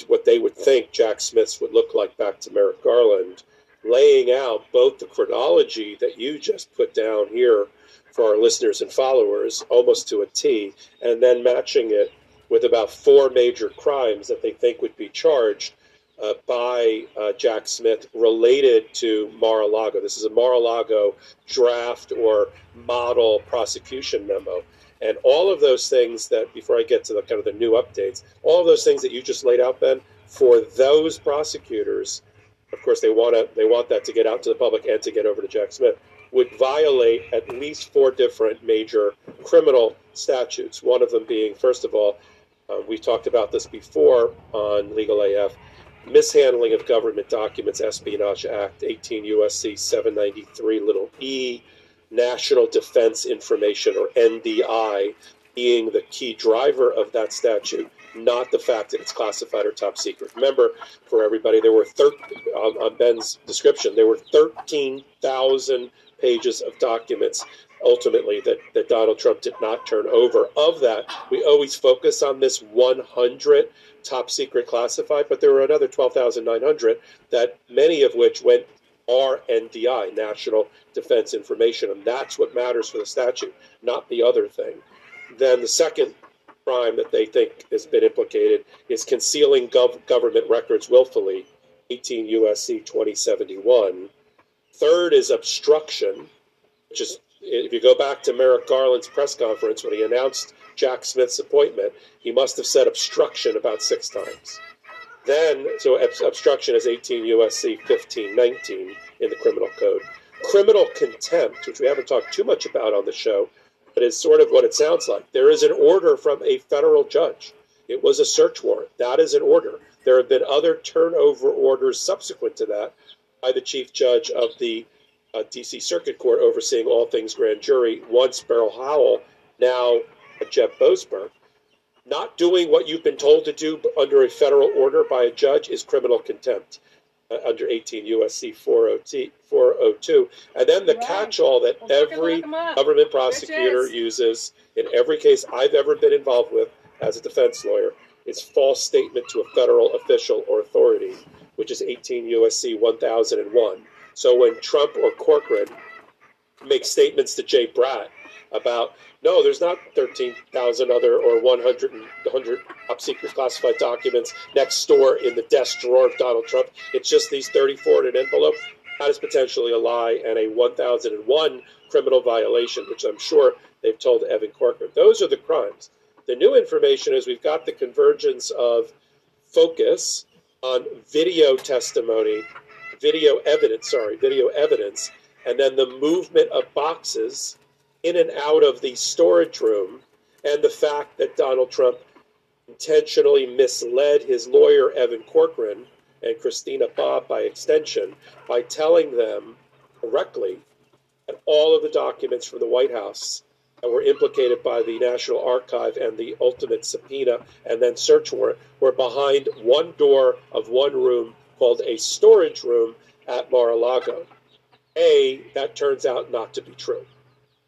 what they would think Jack Smith's would look like back to Merrick Garland, laying out both the chronology that you just put down here for our listeners and followers, almost to a T, and then matching it with about four major crimes that they think would be charged Uh, by uh, Jack Smith related to Mar-a-Lago. This is a Mar-a-Lago draft or model prosecution memo. And all of those things that, before I get to the kind of the new updates, all of those things that you just laid out, Ben, for those prosecutors, of course, they want to, they want that to get out to the public and to get over to Jack Smith, would violate at least four different major criminal statutes. One of them being, first of all, uh, we talked about this before on Legal A F, mishandling of government documents, Espionage Act, eighteen U S C seven ninety-three, little e, National Defense Information, or N D I, being the key driver of that statute, not the fact that it's classified or top secret. Remember, for everybody, there were, thir- on, on Ben's description, there were thirteen thousand pages of documents, ultimately, that, that Donald Trump did not turn over. Of that, we always focus on this one hundred top secret classified, but there were another twelve thousand nine hundred that many of which went R N D I, National Defense Information, and that's what matters for the statute, not the other thing. Then the second crime that they think has been implicated is concealing gov- government records willfully, eighteen U S C twenty seventy-one. Third is obstruction, which is, if you go back to Merrick Garland's press conference when he announced Jack Smith's appointment, he must have said obstruction about six times. Then, so obstruction is eighteen U S C fifteen nineteen in the criminal code. Criminal contempt, which we haven't talked too much about on the show, but is sort of what it sounds like. There is an order from a federal judge. It was a search warrant. That is an order. There have been other turnover orders subsequent to that by the chief judge of the uh, D C Circuit Court overseeing all things grand jury, once Beryl Howell, now Jeb Boasberg. Not doing what you've been told to do under a federal order by a judge is criminal contempt uh, under eighteen U S C four oh two. And then the right. catch-all that well, every government prosecutor uses in every case I've ever been involved with as a defense lawyer is false statement to a federal official or authority, which is eighteen U S C one thousand one. So when Trump or Corcoran make statements to Jay Bratt about, no, there's not thirteen thousand other or one hundred top secret classified documents next door in the desk drawer of Donald Trump. It's just these thirty-four in an envelope. That is potentially a lie and a one thousand one criminal violation, which I'm sure they've told Evan Corcoran. Those are the crimes. The new information is we've got the convergence of focus on video testimony, video evidence, sorry, video evidence, and then the movement of boxes in and out of the storage room, and the fact that Donald Trump intentionally misled his lawyer, Evan Corcoran, and Christina Bob, by extension, by telling them correctly that all of the documents from the White House that were implicated by the National Archive and the ultimate subpoena and then search warrant were behind one door of one room called a storage room at Mar-a-Lago. A, that turns out not to be true.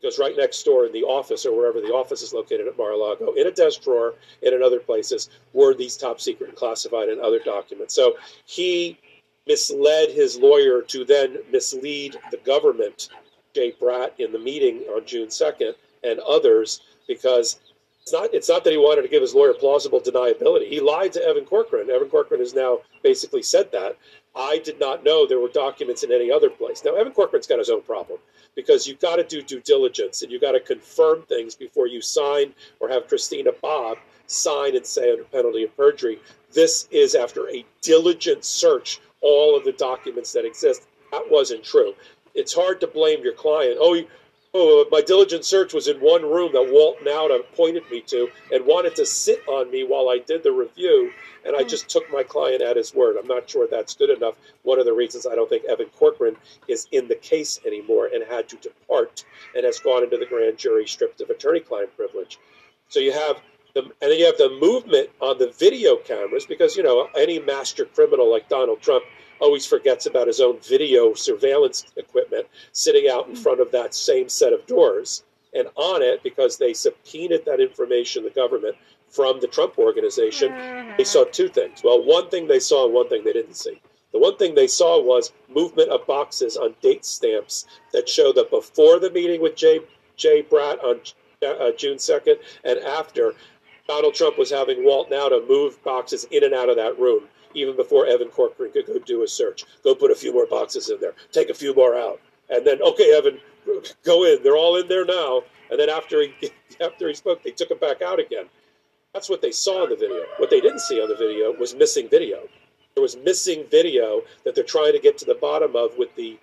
Goes right next door in the office or wherever the office is located at Mar-a-Lago, in a desk drawer and in other places, were these top secret and classified and other documents. So he misled his lawyer to then mislead the government, Jay Bratt, in the meeting on June second and others, because it's not, it's not that he wanted to give his lawyer plausible deniability. He lied to Evan Corcoran. Evan Corcoran has now basically said that. I did not know there were documents in any other place. Now, Evan Corcoran's got his own problem, because you've got to do due diligence and you've got to confirm things before you sign or have Christina Bob sign and say under penalty of perjury, this is after a diligent search, all of the documents that exist. That wasn't true. It's hard to blame your client. Oh, you, oh my diligent search was in one room that Walt Nauta pointed me to and wanted to sit on me while I did the review, and I just took my client at his word. I'm not sure that's good enough. One of the reasons I don't think Evan Corcoran is in the case anymore and had to depart and has gone into the grand jury stripped of attorney-client privilege. So you have the, and then you have the movement on the video cameras, because, you know, any master criminal like Donald Trump always forgets about his own video surveillance equipment sitting out in front of that same set of doors. And on it, because they subpoenaed that information, the government, from the Trump organization, they saw two things. Well, one thing they saw and one thing they didn't see. The one thing they saw was movement of boxes on date stamps that show that before the meeting with Jay, Jay Bratt on uh, June second and after, Donald Trump was having Walt Nauta move boxes in and out of that room, even before Evan Corcoran could go do a search. Go put a few more boxes in there. Take a few more out. And then, okay, Evan, go in. They're all in there now. And then after he after he spoke, they took him back out again. That's what they saw in the video. What they didn't see on the video was missing video. There was missing video that they're trying to get to the bottom of with the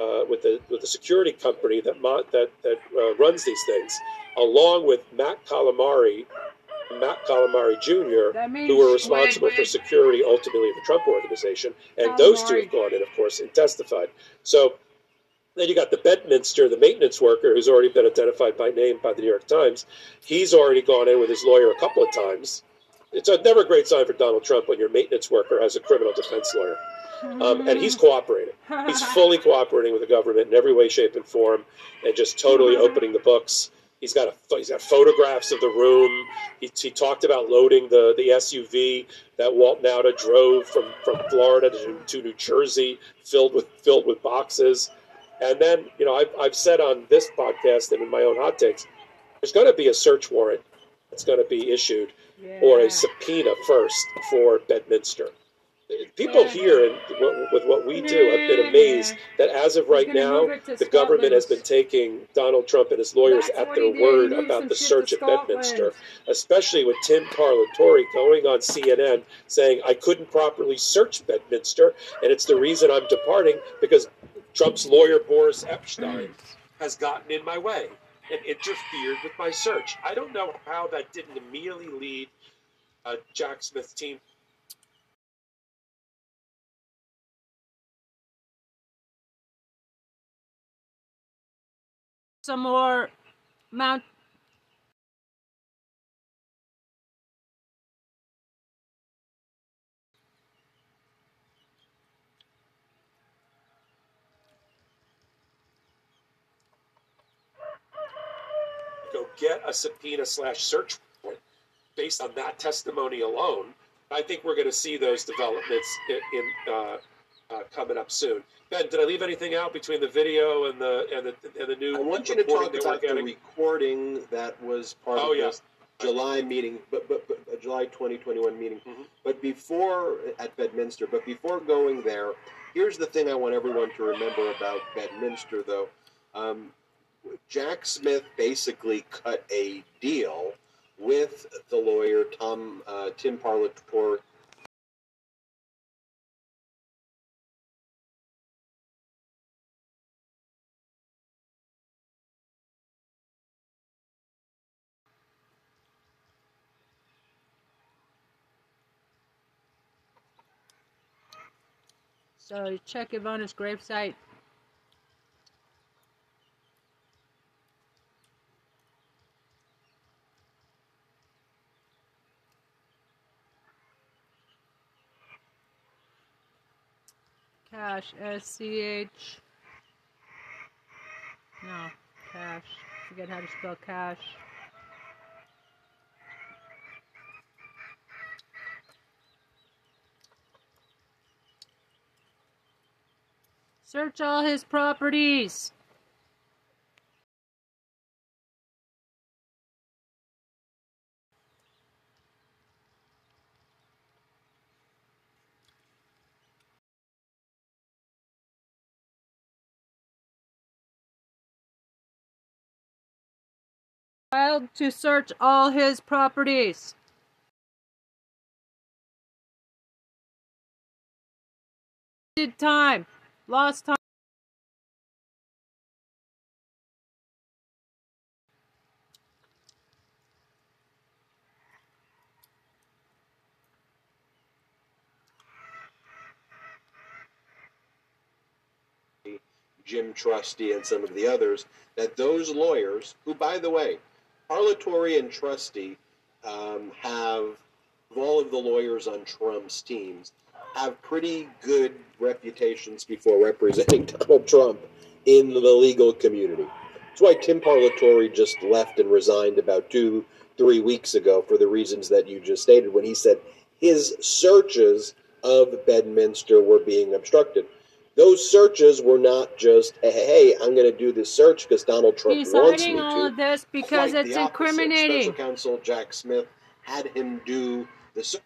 uh, with the with the security company that that that uh, runs these things, along with Matt Calamari, Matt Calamari Junior, who were responsible wait, wait. for security ultimately of the Trump organization, and Calamari. Those two have gone in, of course, and testified. So. Then you got the Bedminster, the maintenance worker, who's already been identified by name by the New York Times. He's already gone in with his lawyer a couple of times. It's a never great sign for Donald Trump when your maintenance worker has a criminal defense lawyer. Um, and he's cooperating. He's fully cooperating with the government in every way, shape, and form, and just totally opening the books. He's got a, he's got photographs of the room. He, he talked about loading the, the S U V that Walt Nauta drove from, from Florida to, to New Jersey, filled with filled with boxes. And then, you know, I've, I've said on this podcast and in my own hot takes, there's going to be a search warrant that's going to be issued yeah. or a subpoena first for Bedminster. people here in, with what we do have been amazed that as of right now, the government has been taking Donald Trump and his lawyers at their word about the search at Bedminster, especially with Tim Parlatore going on C N N saying, I couldn't properly search Bedminster, and it's the reason I'm departing because Trump's lawyer, Boris Epstein, has gotten in my way and interfered with my search. I don't know how that didn't immediately lead uh, Jack Smith's team. Some more Mount. Go get a subpoena slash search warrant based on that testimony alone. I think we're going to see those developments in, in uh, uh, coming up soon. Ben, did I leave anything out between the video and the and the and the new? I want you to talk about the recording that was part oh, of yeah. this July meeting, but but, but uh, July twenty twenty-one meeting. Mm-hmm. But before at Bedminster, but before going there, here's the thing I want everyone to remember about Bedminster, though. Um, Jack Smith basically cut a deal with the lawyer Tom uh, Tim Parlatore. So check Ivana's gravesite. Cash, S C H. No, cash. Forget how to spell cash. Search all his properties. Filed to search all his properties. Did time. Lost time. Jim Trustee and some of the others, that those lawyers, who, by the way, Parlatore and Trustee um, have, of all of the lawyers on Trump's teams, have pretty good reputations before representing Donald Trump in the legal community. That's why Tim Parlatore just left and resigned about two, three weeks ago for the reasons that you just stated when he said his searches of Bedminster were being obstructed. Those searches were not just, hey, I'm going to do this search because Donald Trump He's wants me to. He's hiding all of this because Quite it's the incriminating. Special counsel Jack Smith had him do the search.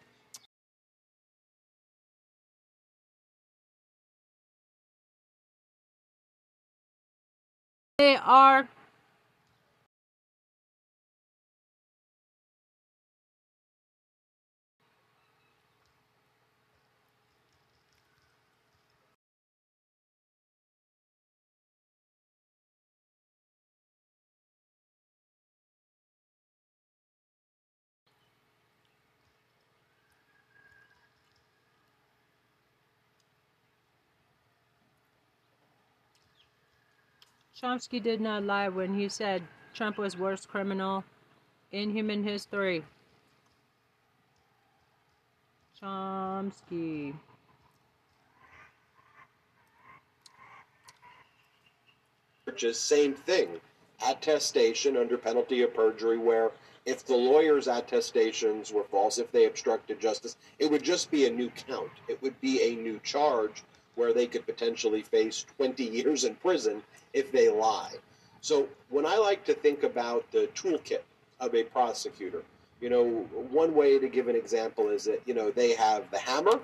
They are Chomsky did not lie when he said Trump was worst criminal in human history. Chomsky. Just same thing. Attestation under penalty of perjury where if the lawyers' attestations were false, if they obstructed justice, it would just be a new count. It would be a new charge where they could potentially face twenty years in prison if they lie. So when I like to think about the toolkit of a prosecutor, you know, one way to give an example is that, you know, they have the hammer,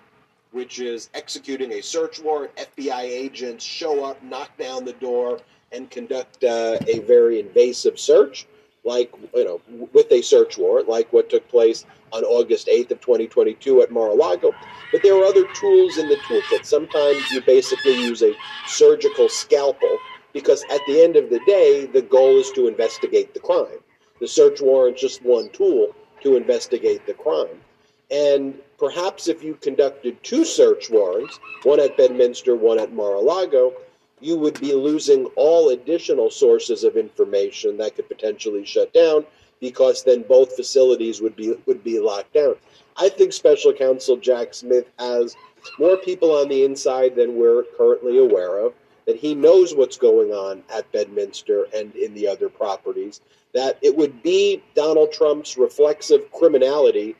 which is executing a search warrant. F B I agents show up, knock down the door, and conduct uh, a very invasive search, like, you know, with a search warrant, like what took place on August eighth of twenty twenty-two at Mar-a-Lago. But there are other tools in the toolkit. Sometimes you basically use a surgical scalpel, because at the end of the day, the goal is to investigate the crime. The search warrant is just one tool to investigate the crime. And perhaps if you conducted two search warrants, one at Bedminster, one at Mar-a-Lago, you would be losing all additional sources of information that could potentially shut down, because then both facilities would be would be locked down. I think Special Counsel Jack Smith has more people on the inside than we're currently aware of, that he knows what's going on at Bedminster and in the other properties, that it would be Donald Trump's reflexive criminality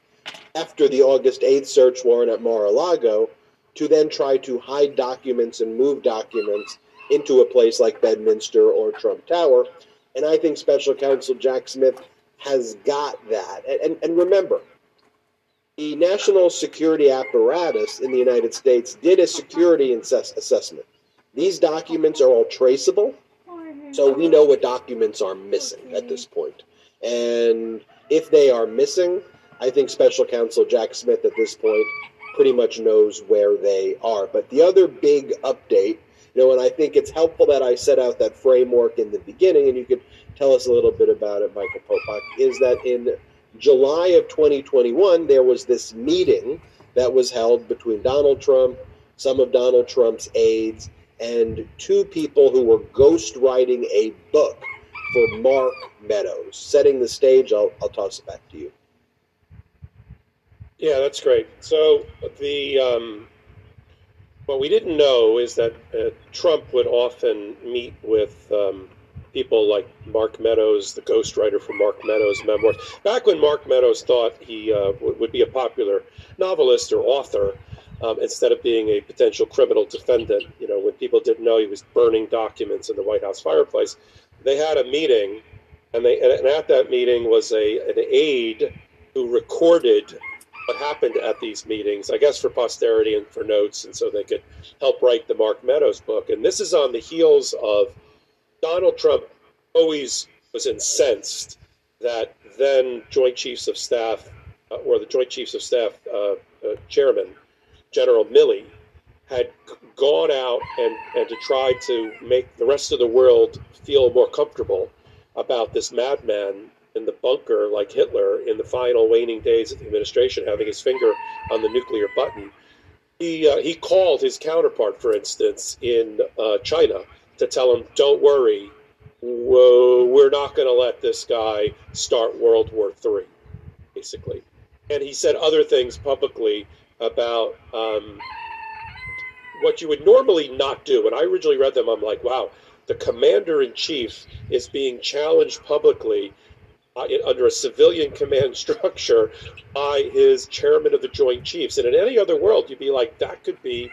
after the August eighth search warrant at Mar-a-Lago to then try to hide documents and move documents into a place like Bedminster or Trump Tower. And I think Special Counsel Jack Smith has got that. And, and, and remember, the national security apparatus in the United States did a security assess- assessment. These documents are all traceable, so we know what documents are missing at this point. And if they are missing, I think Special Counsel Jack Smith at this point pretty much knows where they are. But the other big update, you know, and I think it's helpful that I set out that framework in the beginning, and you could tell us a little bit about it, Michael Popak, is that in July of twenty twenty-one, there was this meeting that was held between Donald Trump, some of Donald Trump's aides, and two people who were ghostwriting a book for Mark Meadows. Setting the stage, I'll, I'll toss it back to you. Yeah, that's great. So the um, what we didn't know is that uh, Trump would often meet with um, people like Mark Meadows, the ghostwriter for Mark Meadows' memoirs. Back when Mark Meadows thought he uh, w- would be a popular novelist or author, um, instead of being a potential criminal defendant, you know, when people didn't know he was burning documents in the White House fireplace, they had a meeting, and they and at that meeting was a an aide who recorded what happened at these meetings, I guess for posterity and for notes, and so they could help write the Mark Meadows book. And this is on the heels of Donald Trump always was incensed that then Joint Chiefs of Staff, uh, or the Joint Chiefs of Staff uh, uh, Chairman, General Milley, had gone out and, and to try to make the rest of the world feel more comfortable about this madman in the bunker, like Hitler, in the final waning days of the administration, having his finger on the nuclear button. He uh, he called his counterpart, for instance, in uh, China to tell him, don't worry, whoa, we're not going to let this guy start World War Three, basically. And he said other things publicly about um, what you would normally not do. When I originally read them, I'm like, wow, the commander-in-chief is being challenged publicly Uh, in, under a civilian command structure by his chairman of the Joint Chiefs. And in any other world, you'd be like, that could be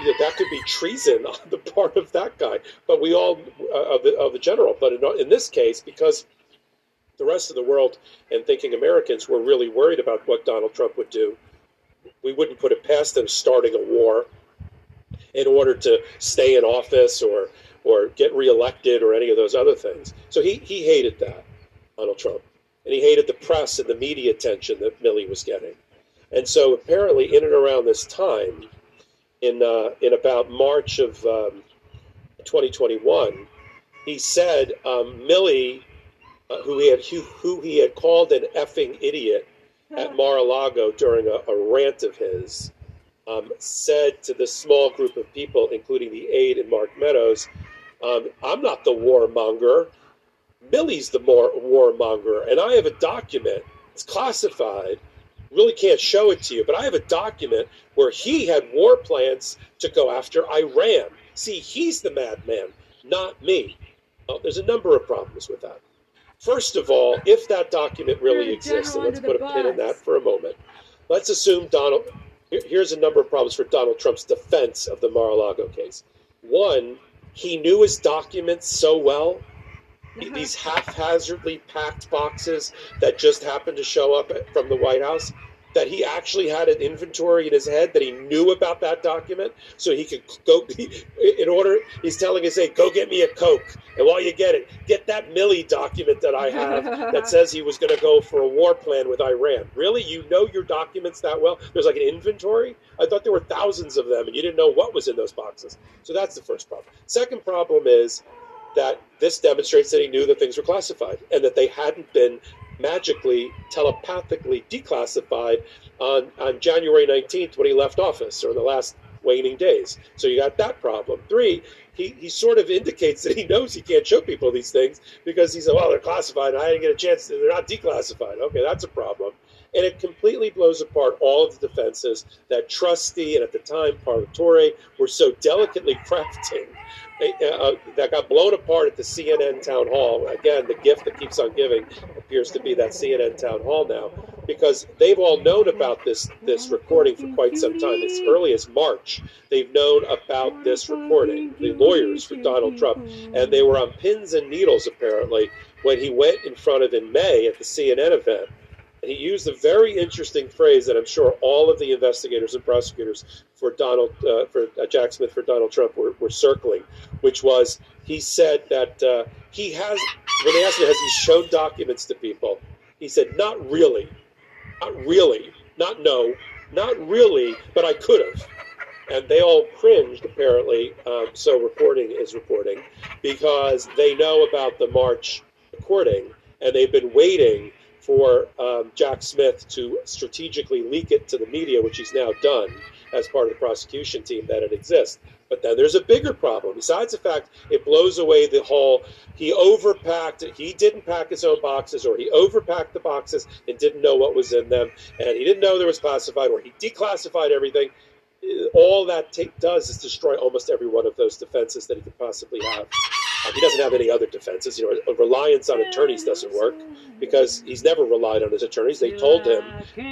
you know, that could be treason on the part of that guy. But we all, uh, of, the, of the general, but in, in this case, because the rest of the world and thinking Americans were really worried about what Donald Trump would do, we wouldn't put it past them starting a war in order to stay in office or, or get reelected or any of those other things. So he, he hated that, Donald Trump. And he hated the press and the media attention that Milley was getting. And so apparently in and around this time, in uh, in about March of um, twenty twenty-one, he said um, Milley, uh, who he had who, who he had called an effing idiot at Mar-a-Lago during a, a rant of his, um, said to this small group of people, including the aide and Mark Meadows, um, I'm not the warmonger. Milley's the more warmonger, and I have a document. It's classified. Really can't show it to you, but I have a document where he had war plans to go after Iran. See, he's the madman, not me. Oh, there's a number of problems with that. First of all, if that document really exists, and let's put a pin in that for a moment. Let's assume Donald... Here's a number of problems for Donald Trump's defense of the Mar-a-Lago case. One, he knew his documents so well. These haphazardly packed boxes that just happened to show up from the White House. that he actually had an inventory in his head, that he knew about that document, so he could go, in order, he's telling his aide, go get me a Coke, and while you get it, get that Milley document that I have that says he was going to go for a war plan with Iran. Really? You know your documents that well? There's like an inventory? I thought there were thousands of them, and you didn't know what was in those boxes. So that's the first problem. Second problem is that this demonstrates that he knew that things were classified and that they hadn't been magically, telepathically declassified on, on January nineteenth when he left office, or in the last waning days. So you got that problem. Three, he, he sort of indicates that he knows he can't show people these things because he said, well, they're classified. And I didn't get a chance. They're not declassified. Okay, that's a problem. And it completely blows apart all of the defenses that Trustee and, at the time, Parlatore were so delicately crafting uh, that got blown apart at the C N N town hall. Again, the gift that keeps on giving appears to be that C N N town hall now, because they've all known about this, this recording for quite some time. As early as March, they've known about this recording, the lawyers for Donald Trump. And they were on pins and needles, apparently, when he went in front of, in May, at the C N N event. And he used a very interesting phrase that I'm sure all of the investigators and prosecutors for Donald, uh, for uh, Jack Smith, for Donald Trump were, were circling, which was, he said that uh, he has, when they asked him, has he shown documents to people? He said, not really, not really, not no, not really, but I could have. And they all cringed, apparently, um, so reporting is reporting, because they know about the March recording, and they've been waiting for um, Jack Smith to strategically leak it to the media, which he's now done as part of the prosecution team, that it exists. But then there's a bigger problem. Besides the fact it blows away the whole, he overpacked, he didn't pack his own boxes, or he overpacked the boxes and didn't know what was in them, and he didn't know there was classified, or he declassified everything. All that tape does is destroy almost every one of those defenses that he could possibly have. He doesn't have any other defenses. You know, a reliance on attorneys doesn't work, because he's never relied on his attorneys. They told him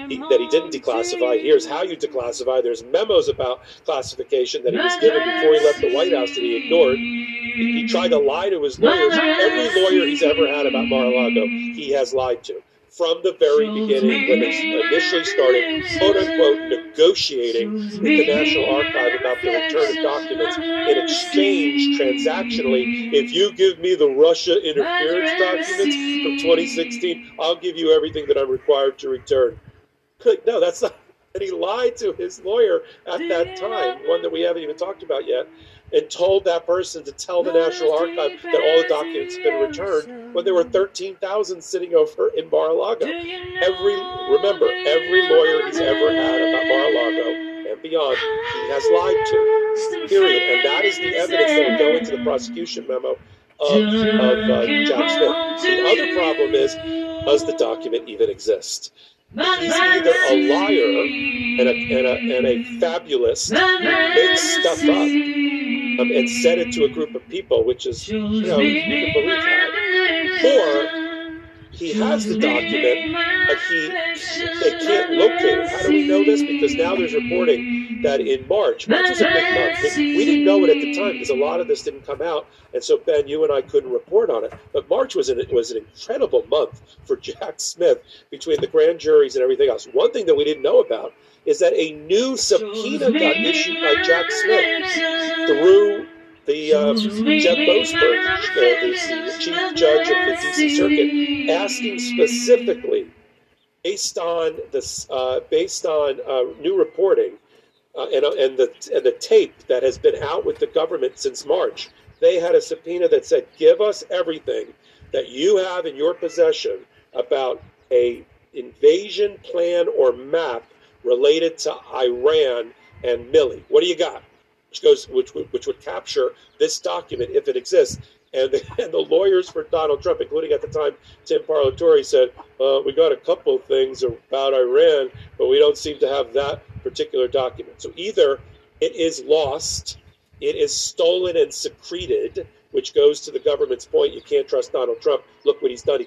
he, that he didn't declassify. Here's how you declassify. There's memos about classification that he was given before he left the White House that he ignored. He, he tried to lie to his lawyers. Every lawyer he's ever had about Mar-a-Lago, he has lied to. From the very beginning, when they initially started, quote-unquote, negotiating with the National Archive about the return of documents in exchange transactionally. If you give me the Russia interference documents from twenty sixteen, I'll give you everything that I'm required to return. No, that's not. And he lied to his lawyer at that time, one that we haven't even talked about yet, and told that person to tell the National Archive that all the documents had been returned when there were thirteen thousand sitting over in Mar-a-Lago. Every, remember, every lawyer he's ever had about Mar-a-Lago and beyond, he has lied to, period. And that is the evidence that will go into the prosecution memo of, of uh, Jack Smith. The other problem is, does the document even exist? He's either a liar and a, and a, and a fabulist who makes stuff up um, and said it to a group of people, which is, you know, you can believe that. Or he has the document, but he, they can't locate it. How do we know this? Because now there's reporting that in March, March was a big month. We didn't know it at the time because a lot of this didn't come out. And so, Ben, you and I couldn't report on it. But March was an, was an incredible month for Jack Smith between the grand juries and everything else. One thing that we didn't know about is that a new subpoena got issued by Jack Smith through the uh, Jeb Boasberg, uh, the chief judge of the D C Circuit, asking specifically, based on, this, uh, based on uh, new reporting uh, and, uh, and, the, and the tape that has been out with the government since March, they had a subpoena that said, give us everything that you have in your possession about a invasion plan or map related to Iran and Milley. What do you got? Which goes, which would, which would capture this document if it exists. And the, and the lawyers for Donald Trump, including at the time Tim Parlatore, said, uh, we got a couple things about Iran, but we don't seem to have that particular document. So either it is lost, it is stolen and secreted, which goes to the government's point. You can't trust Donald Trump. Look what he's done. He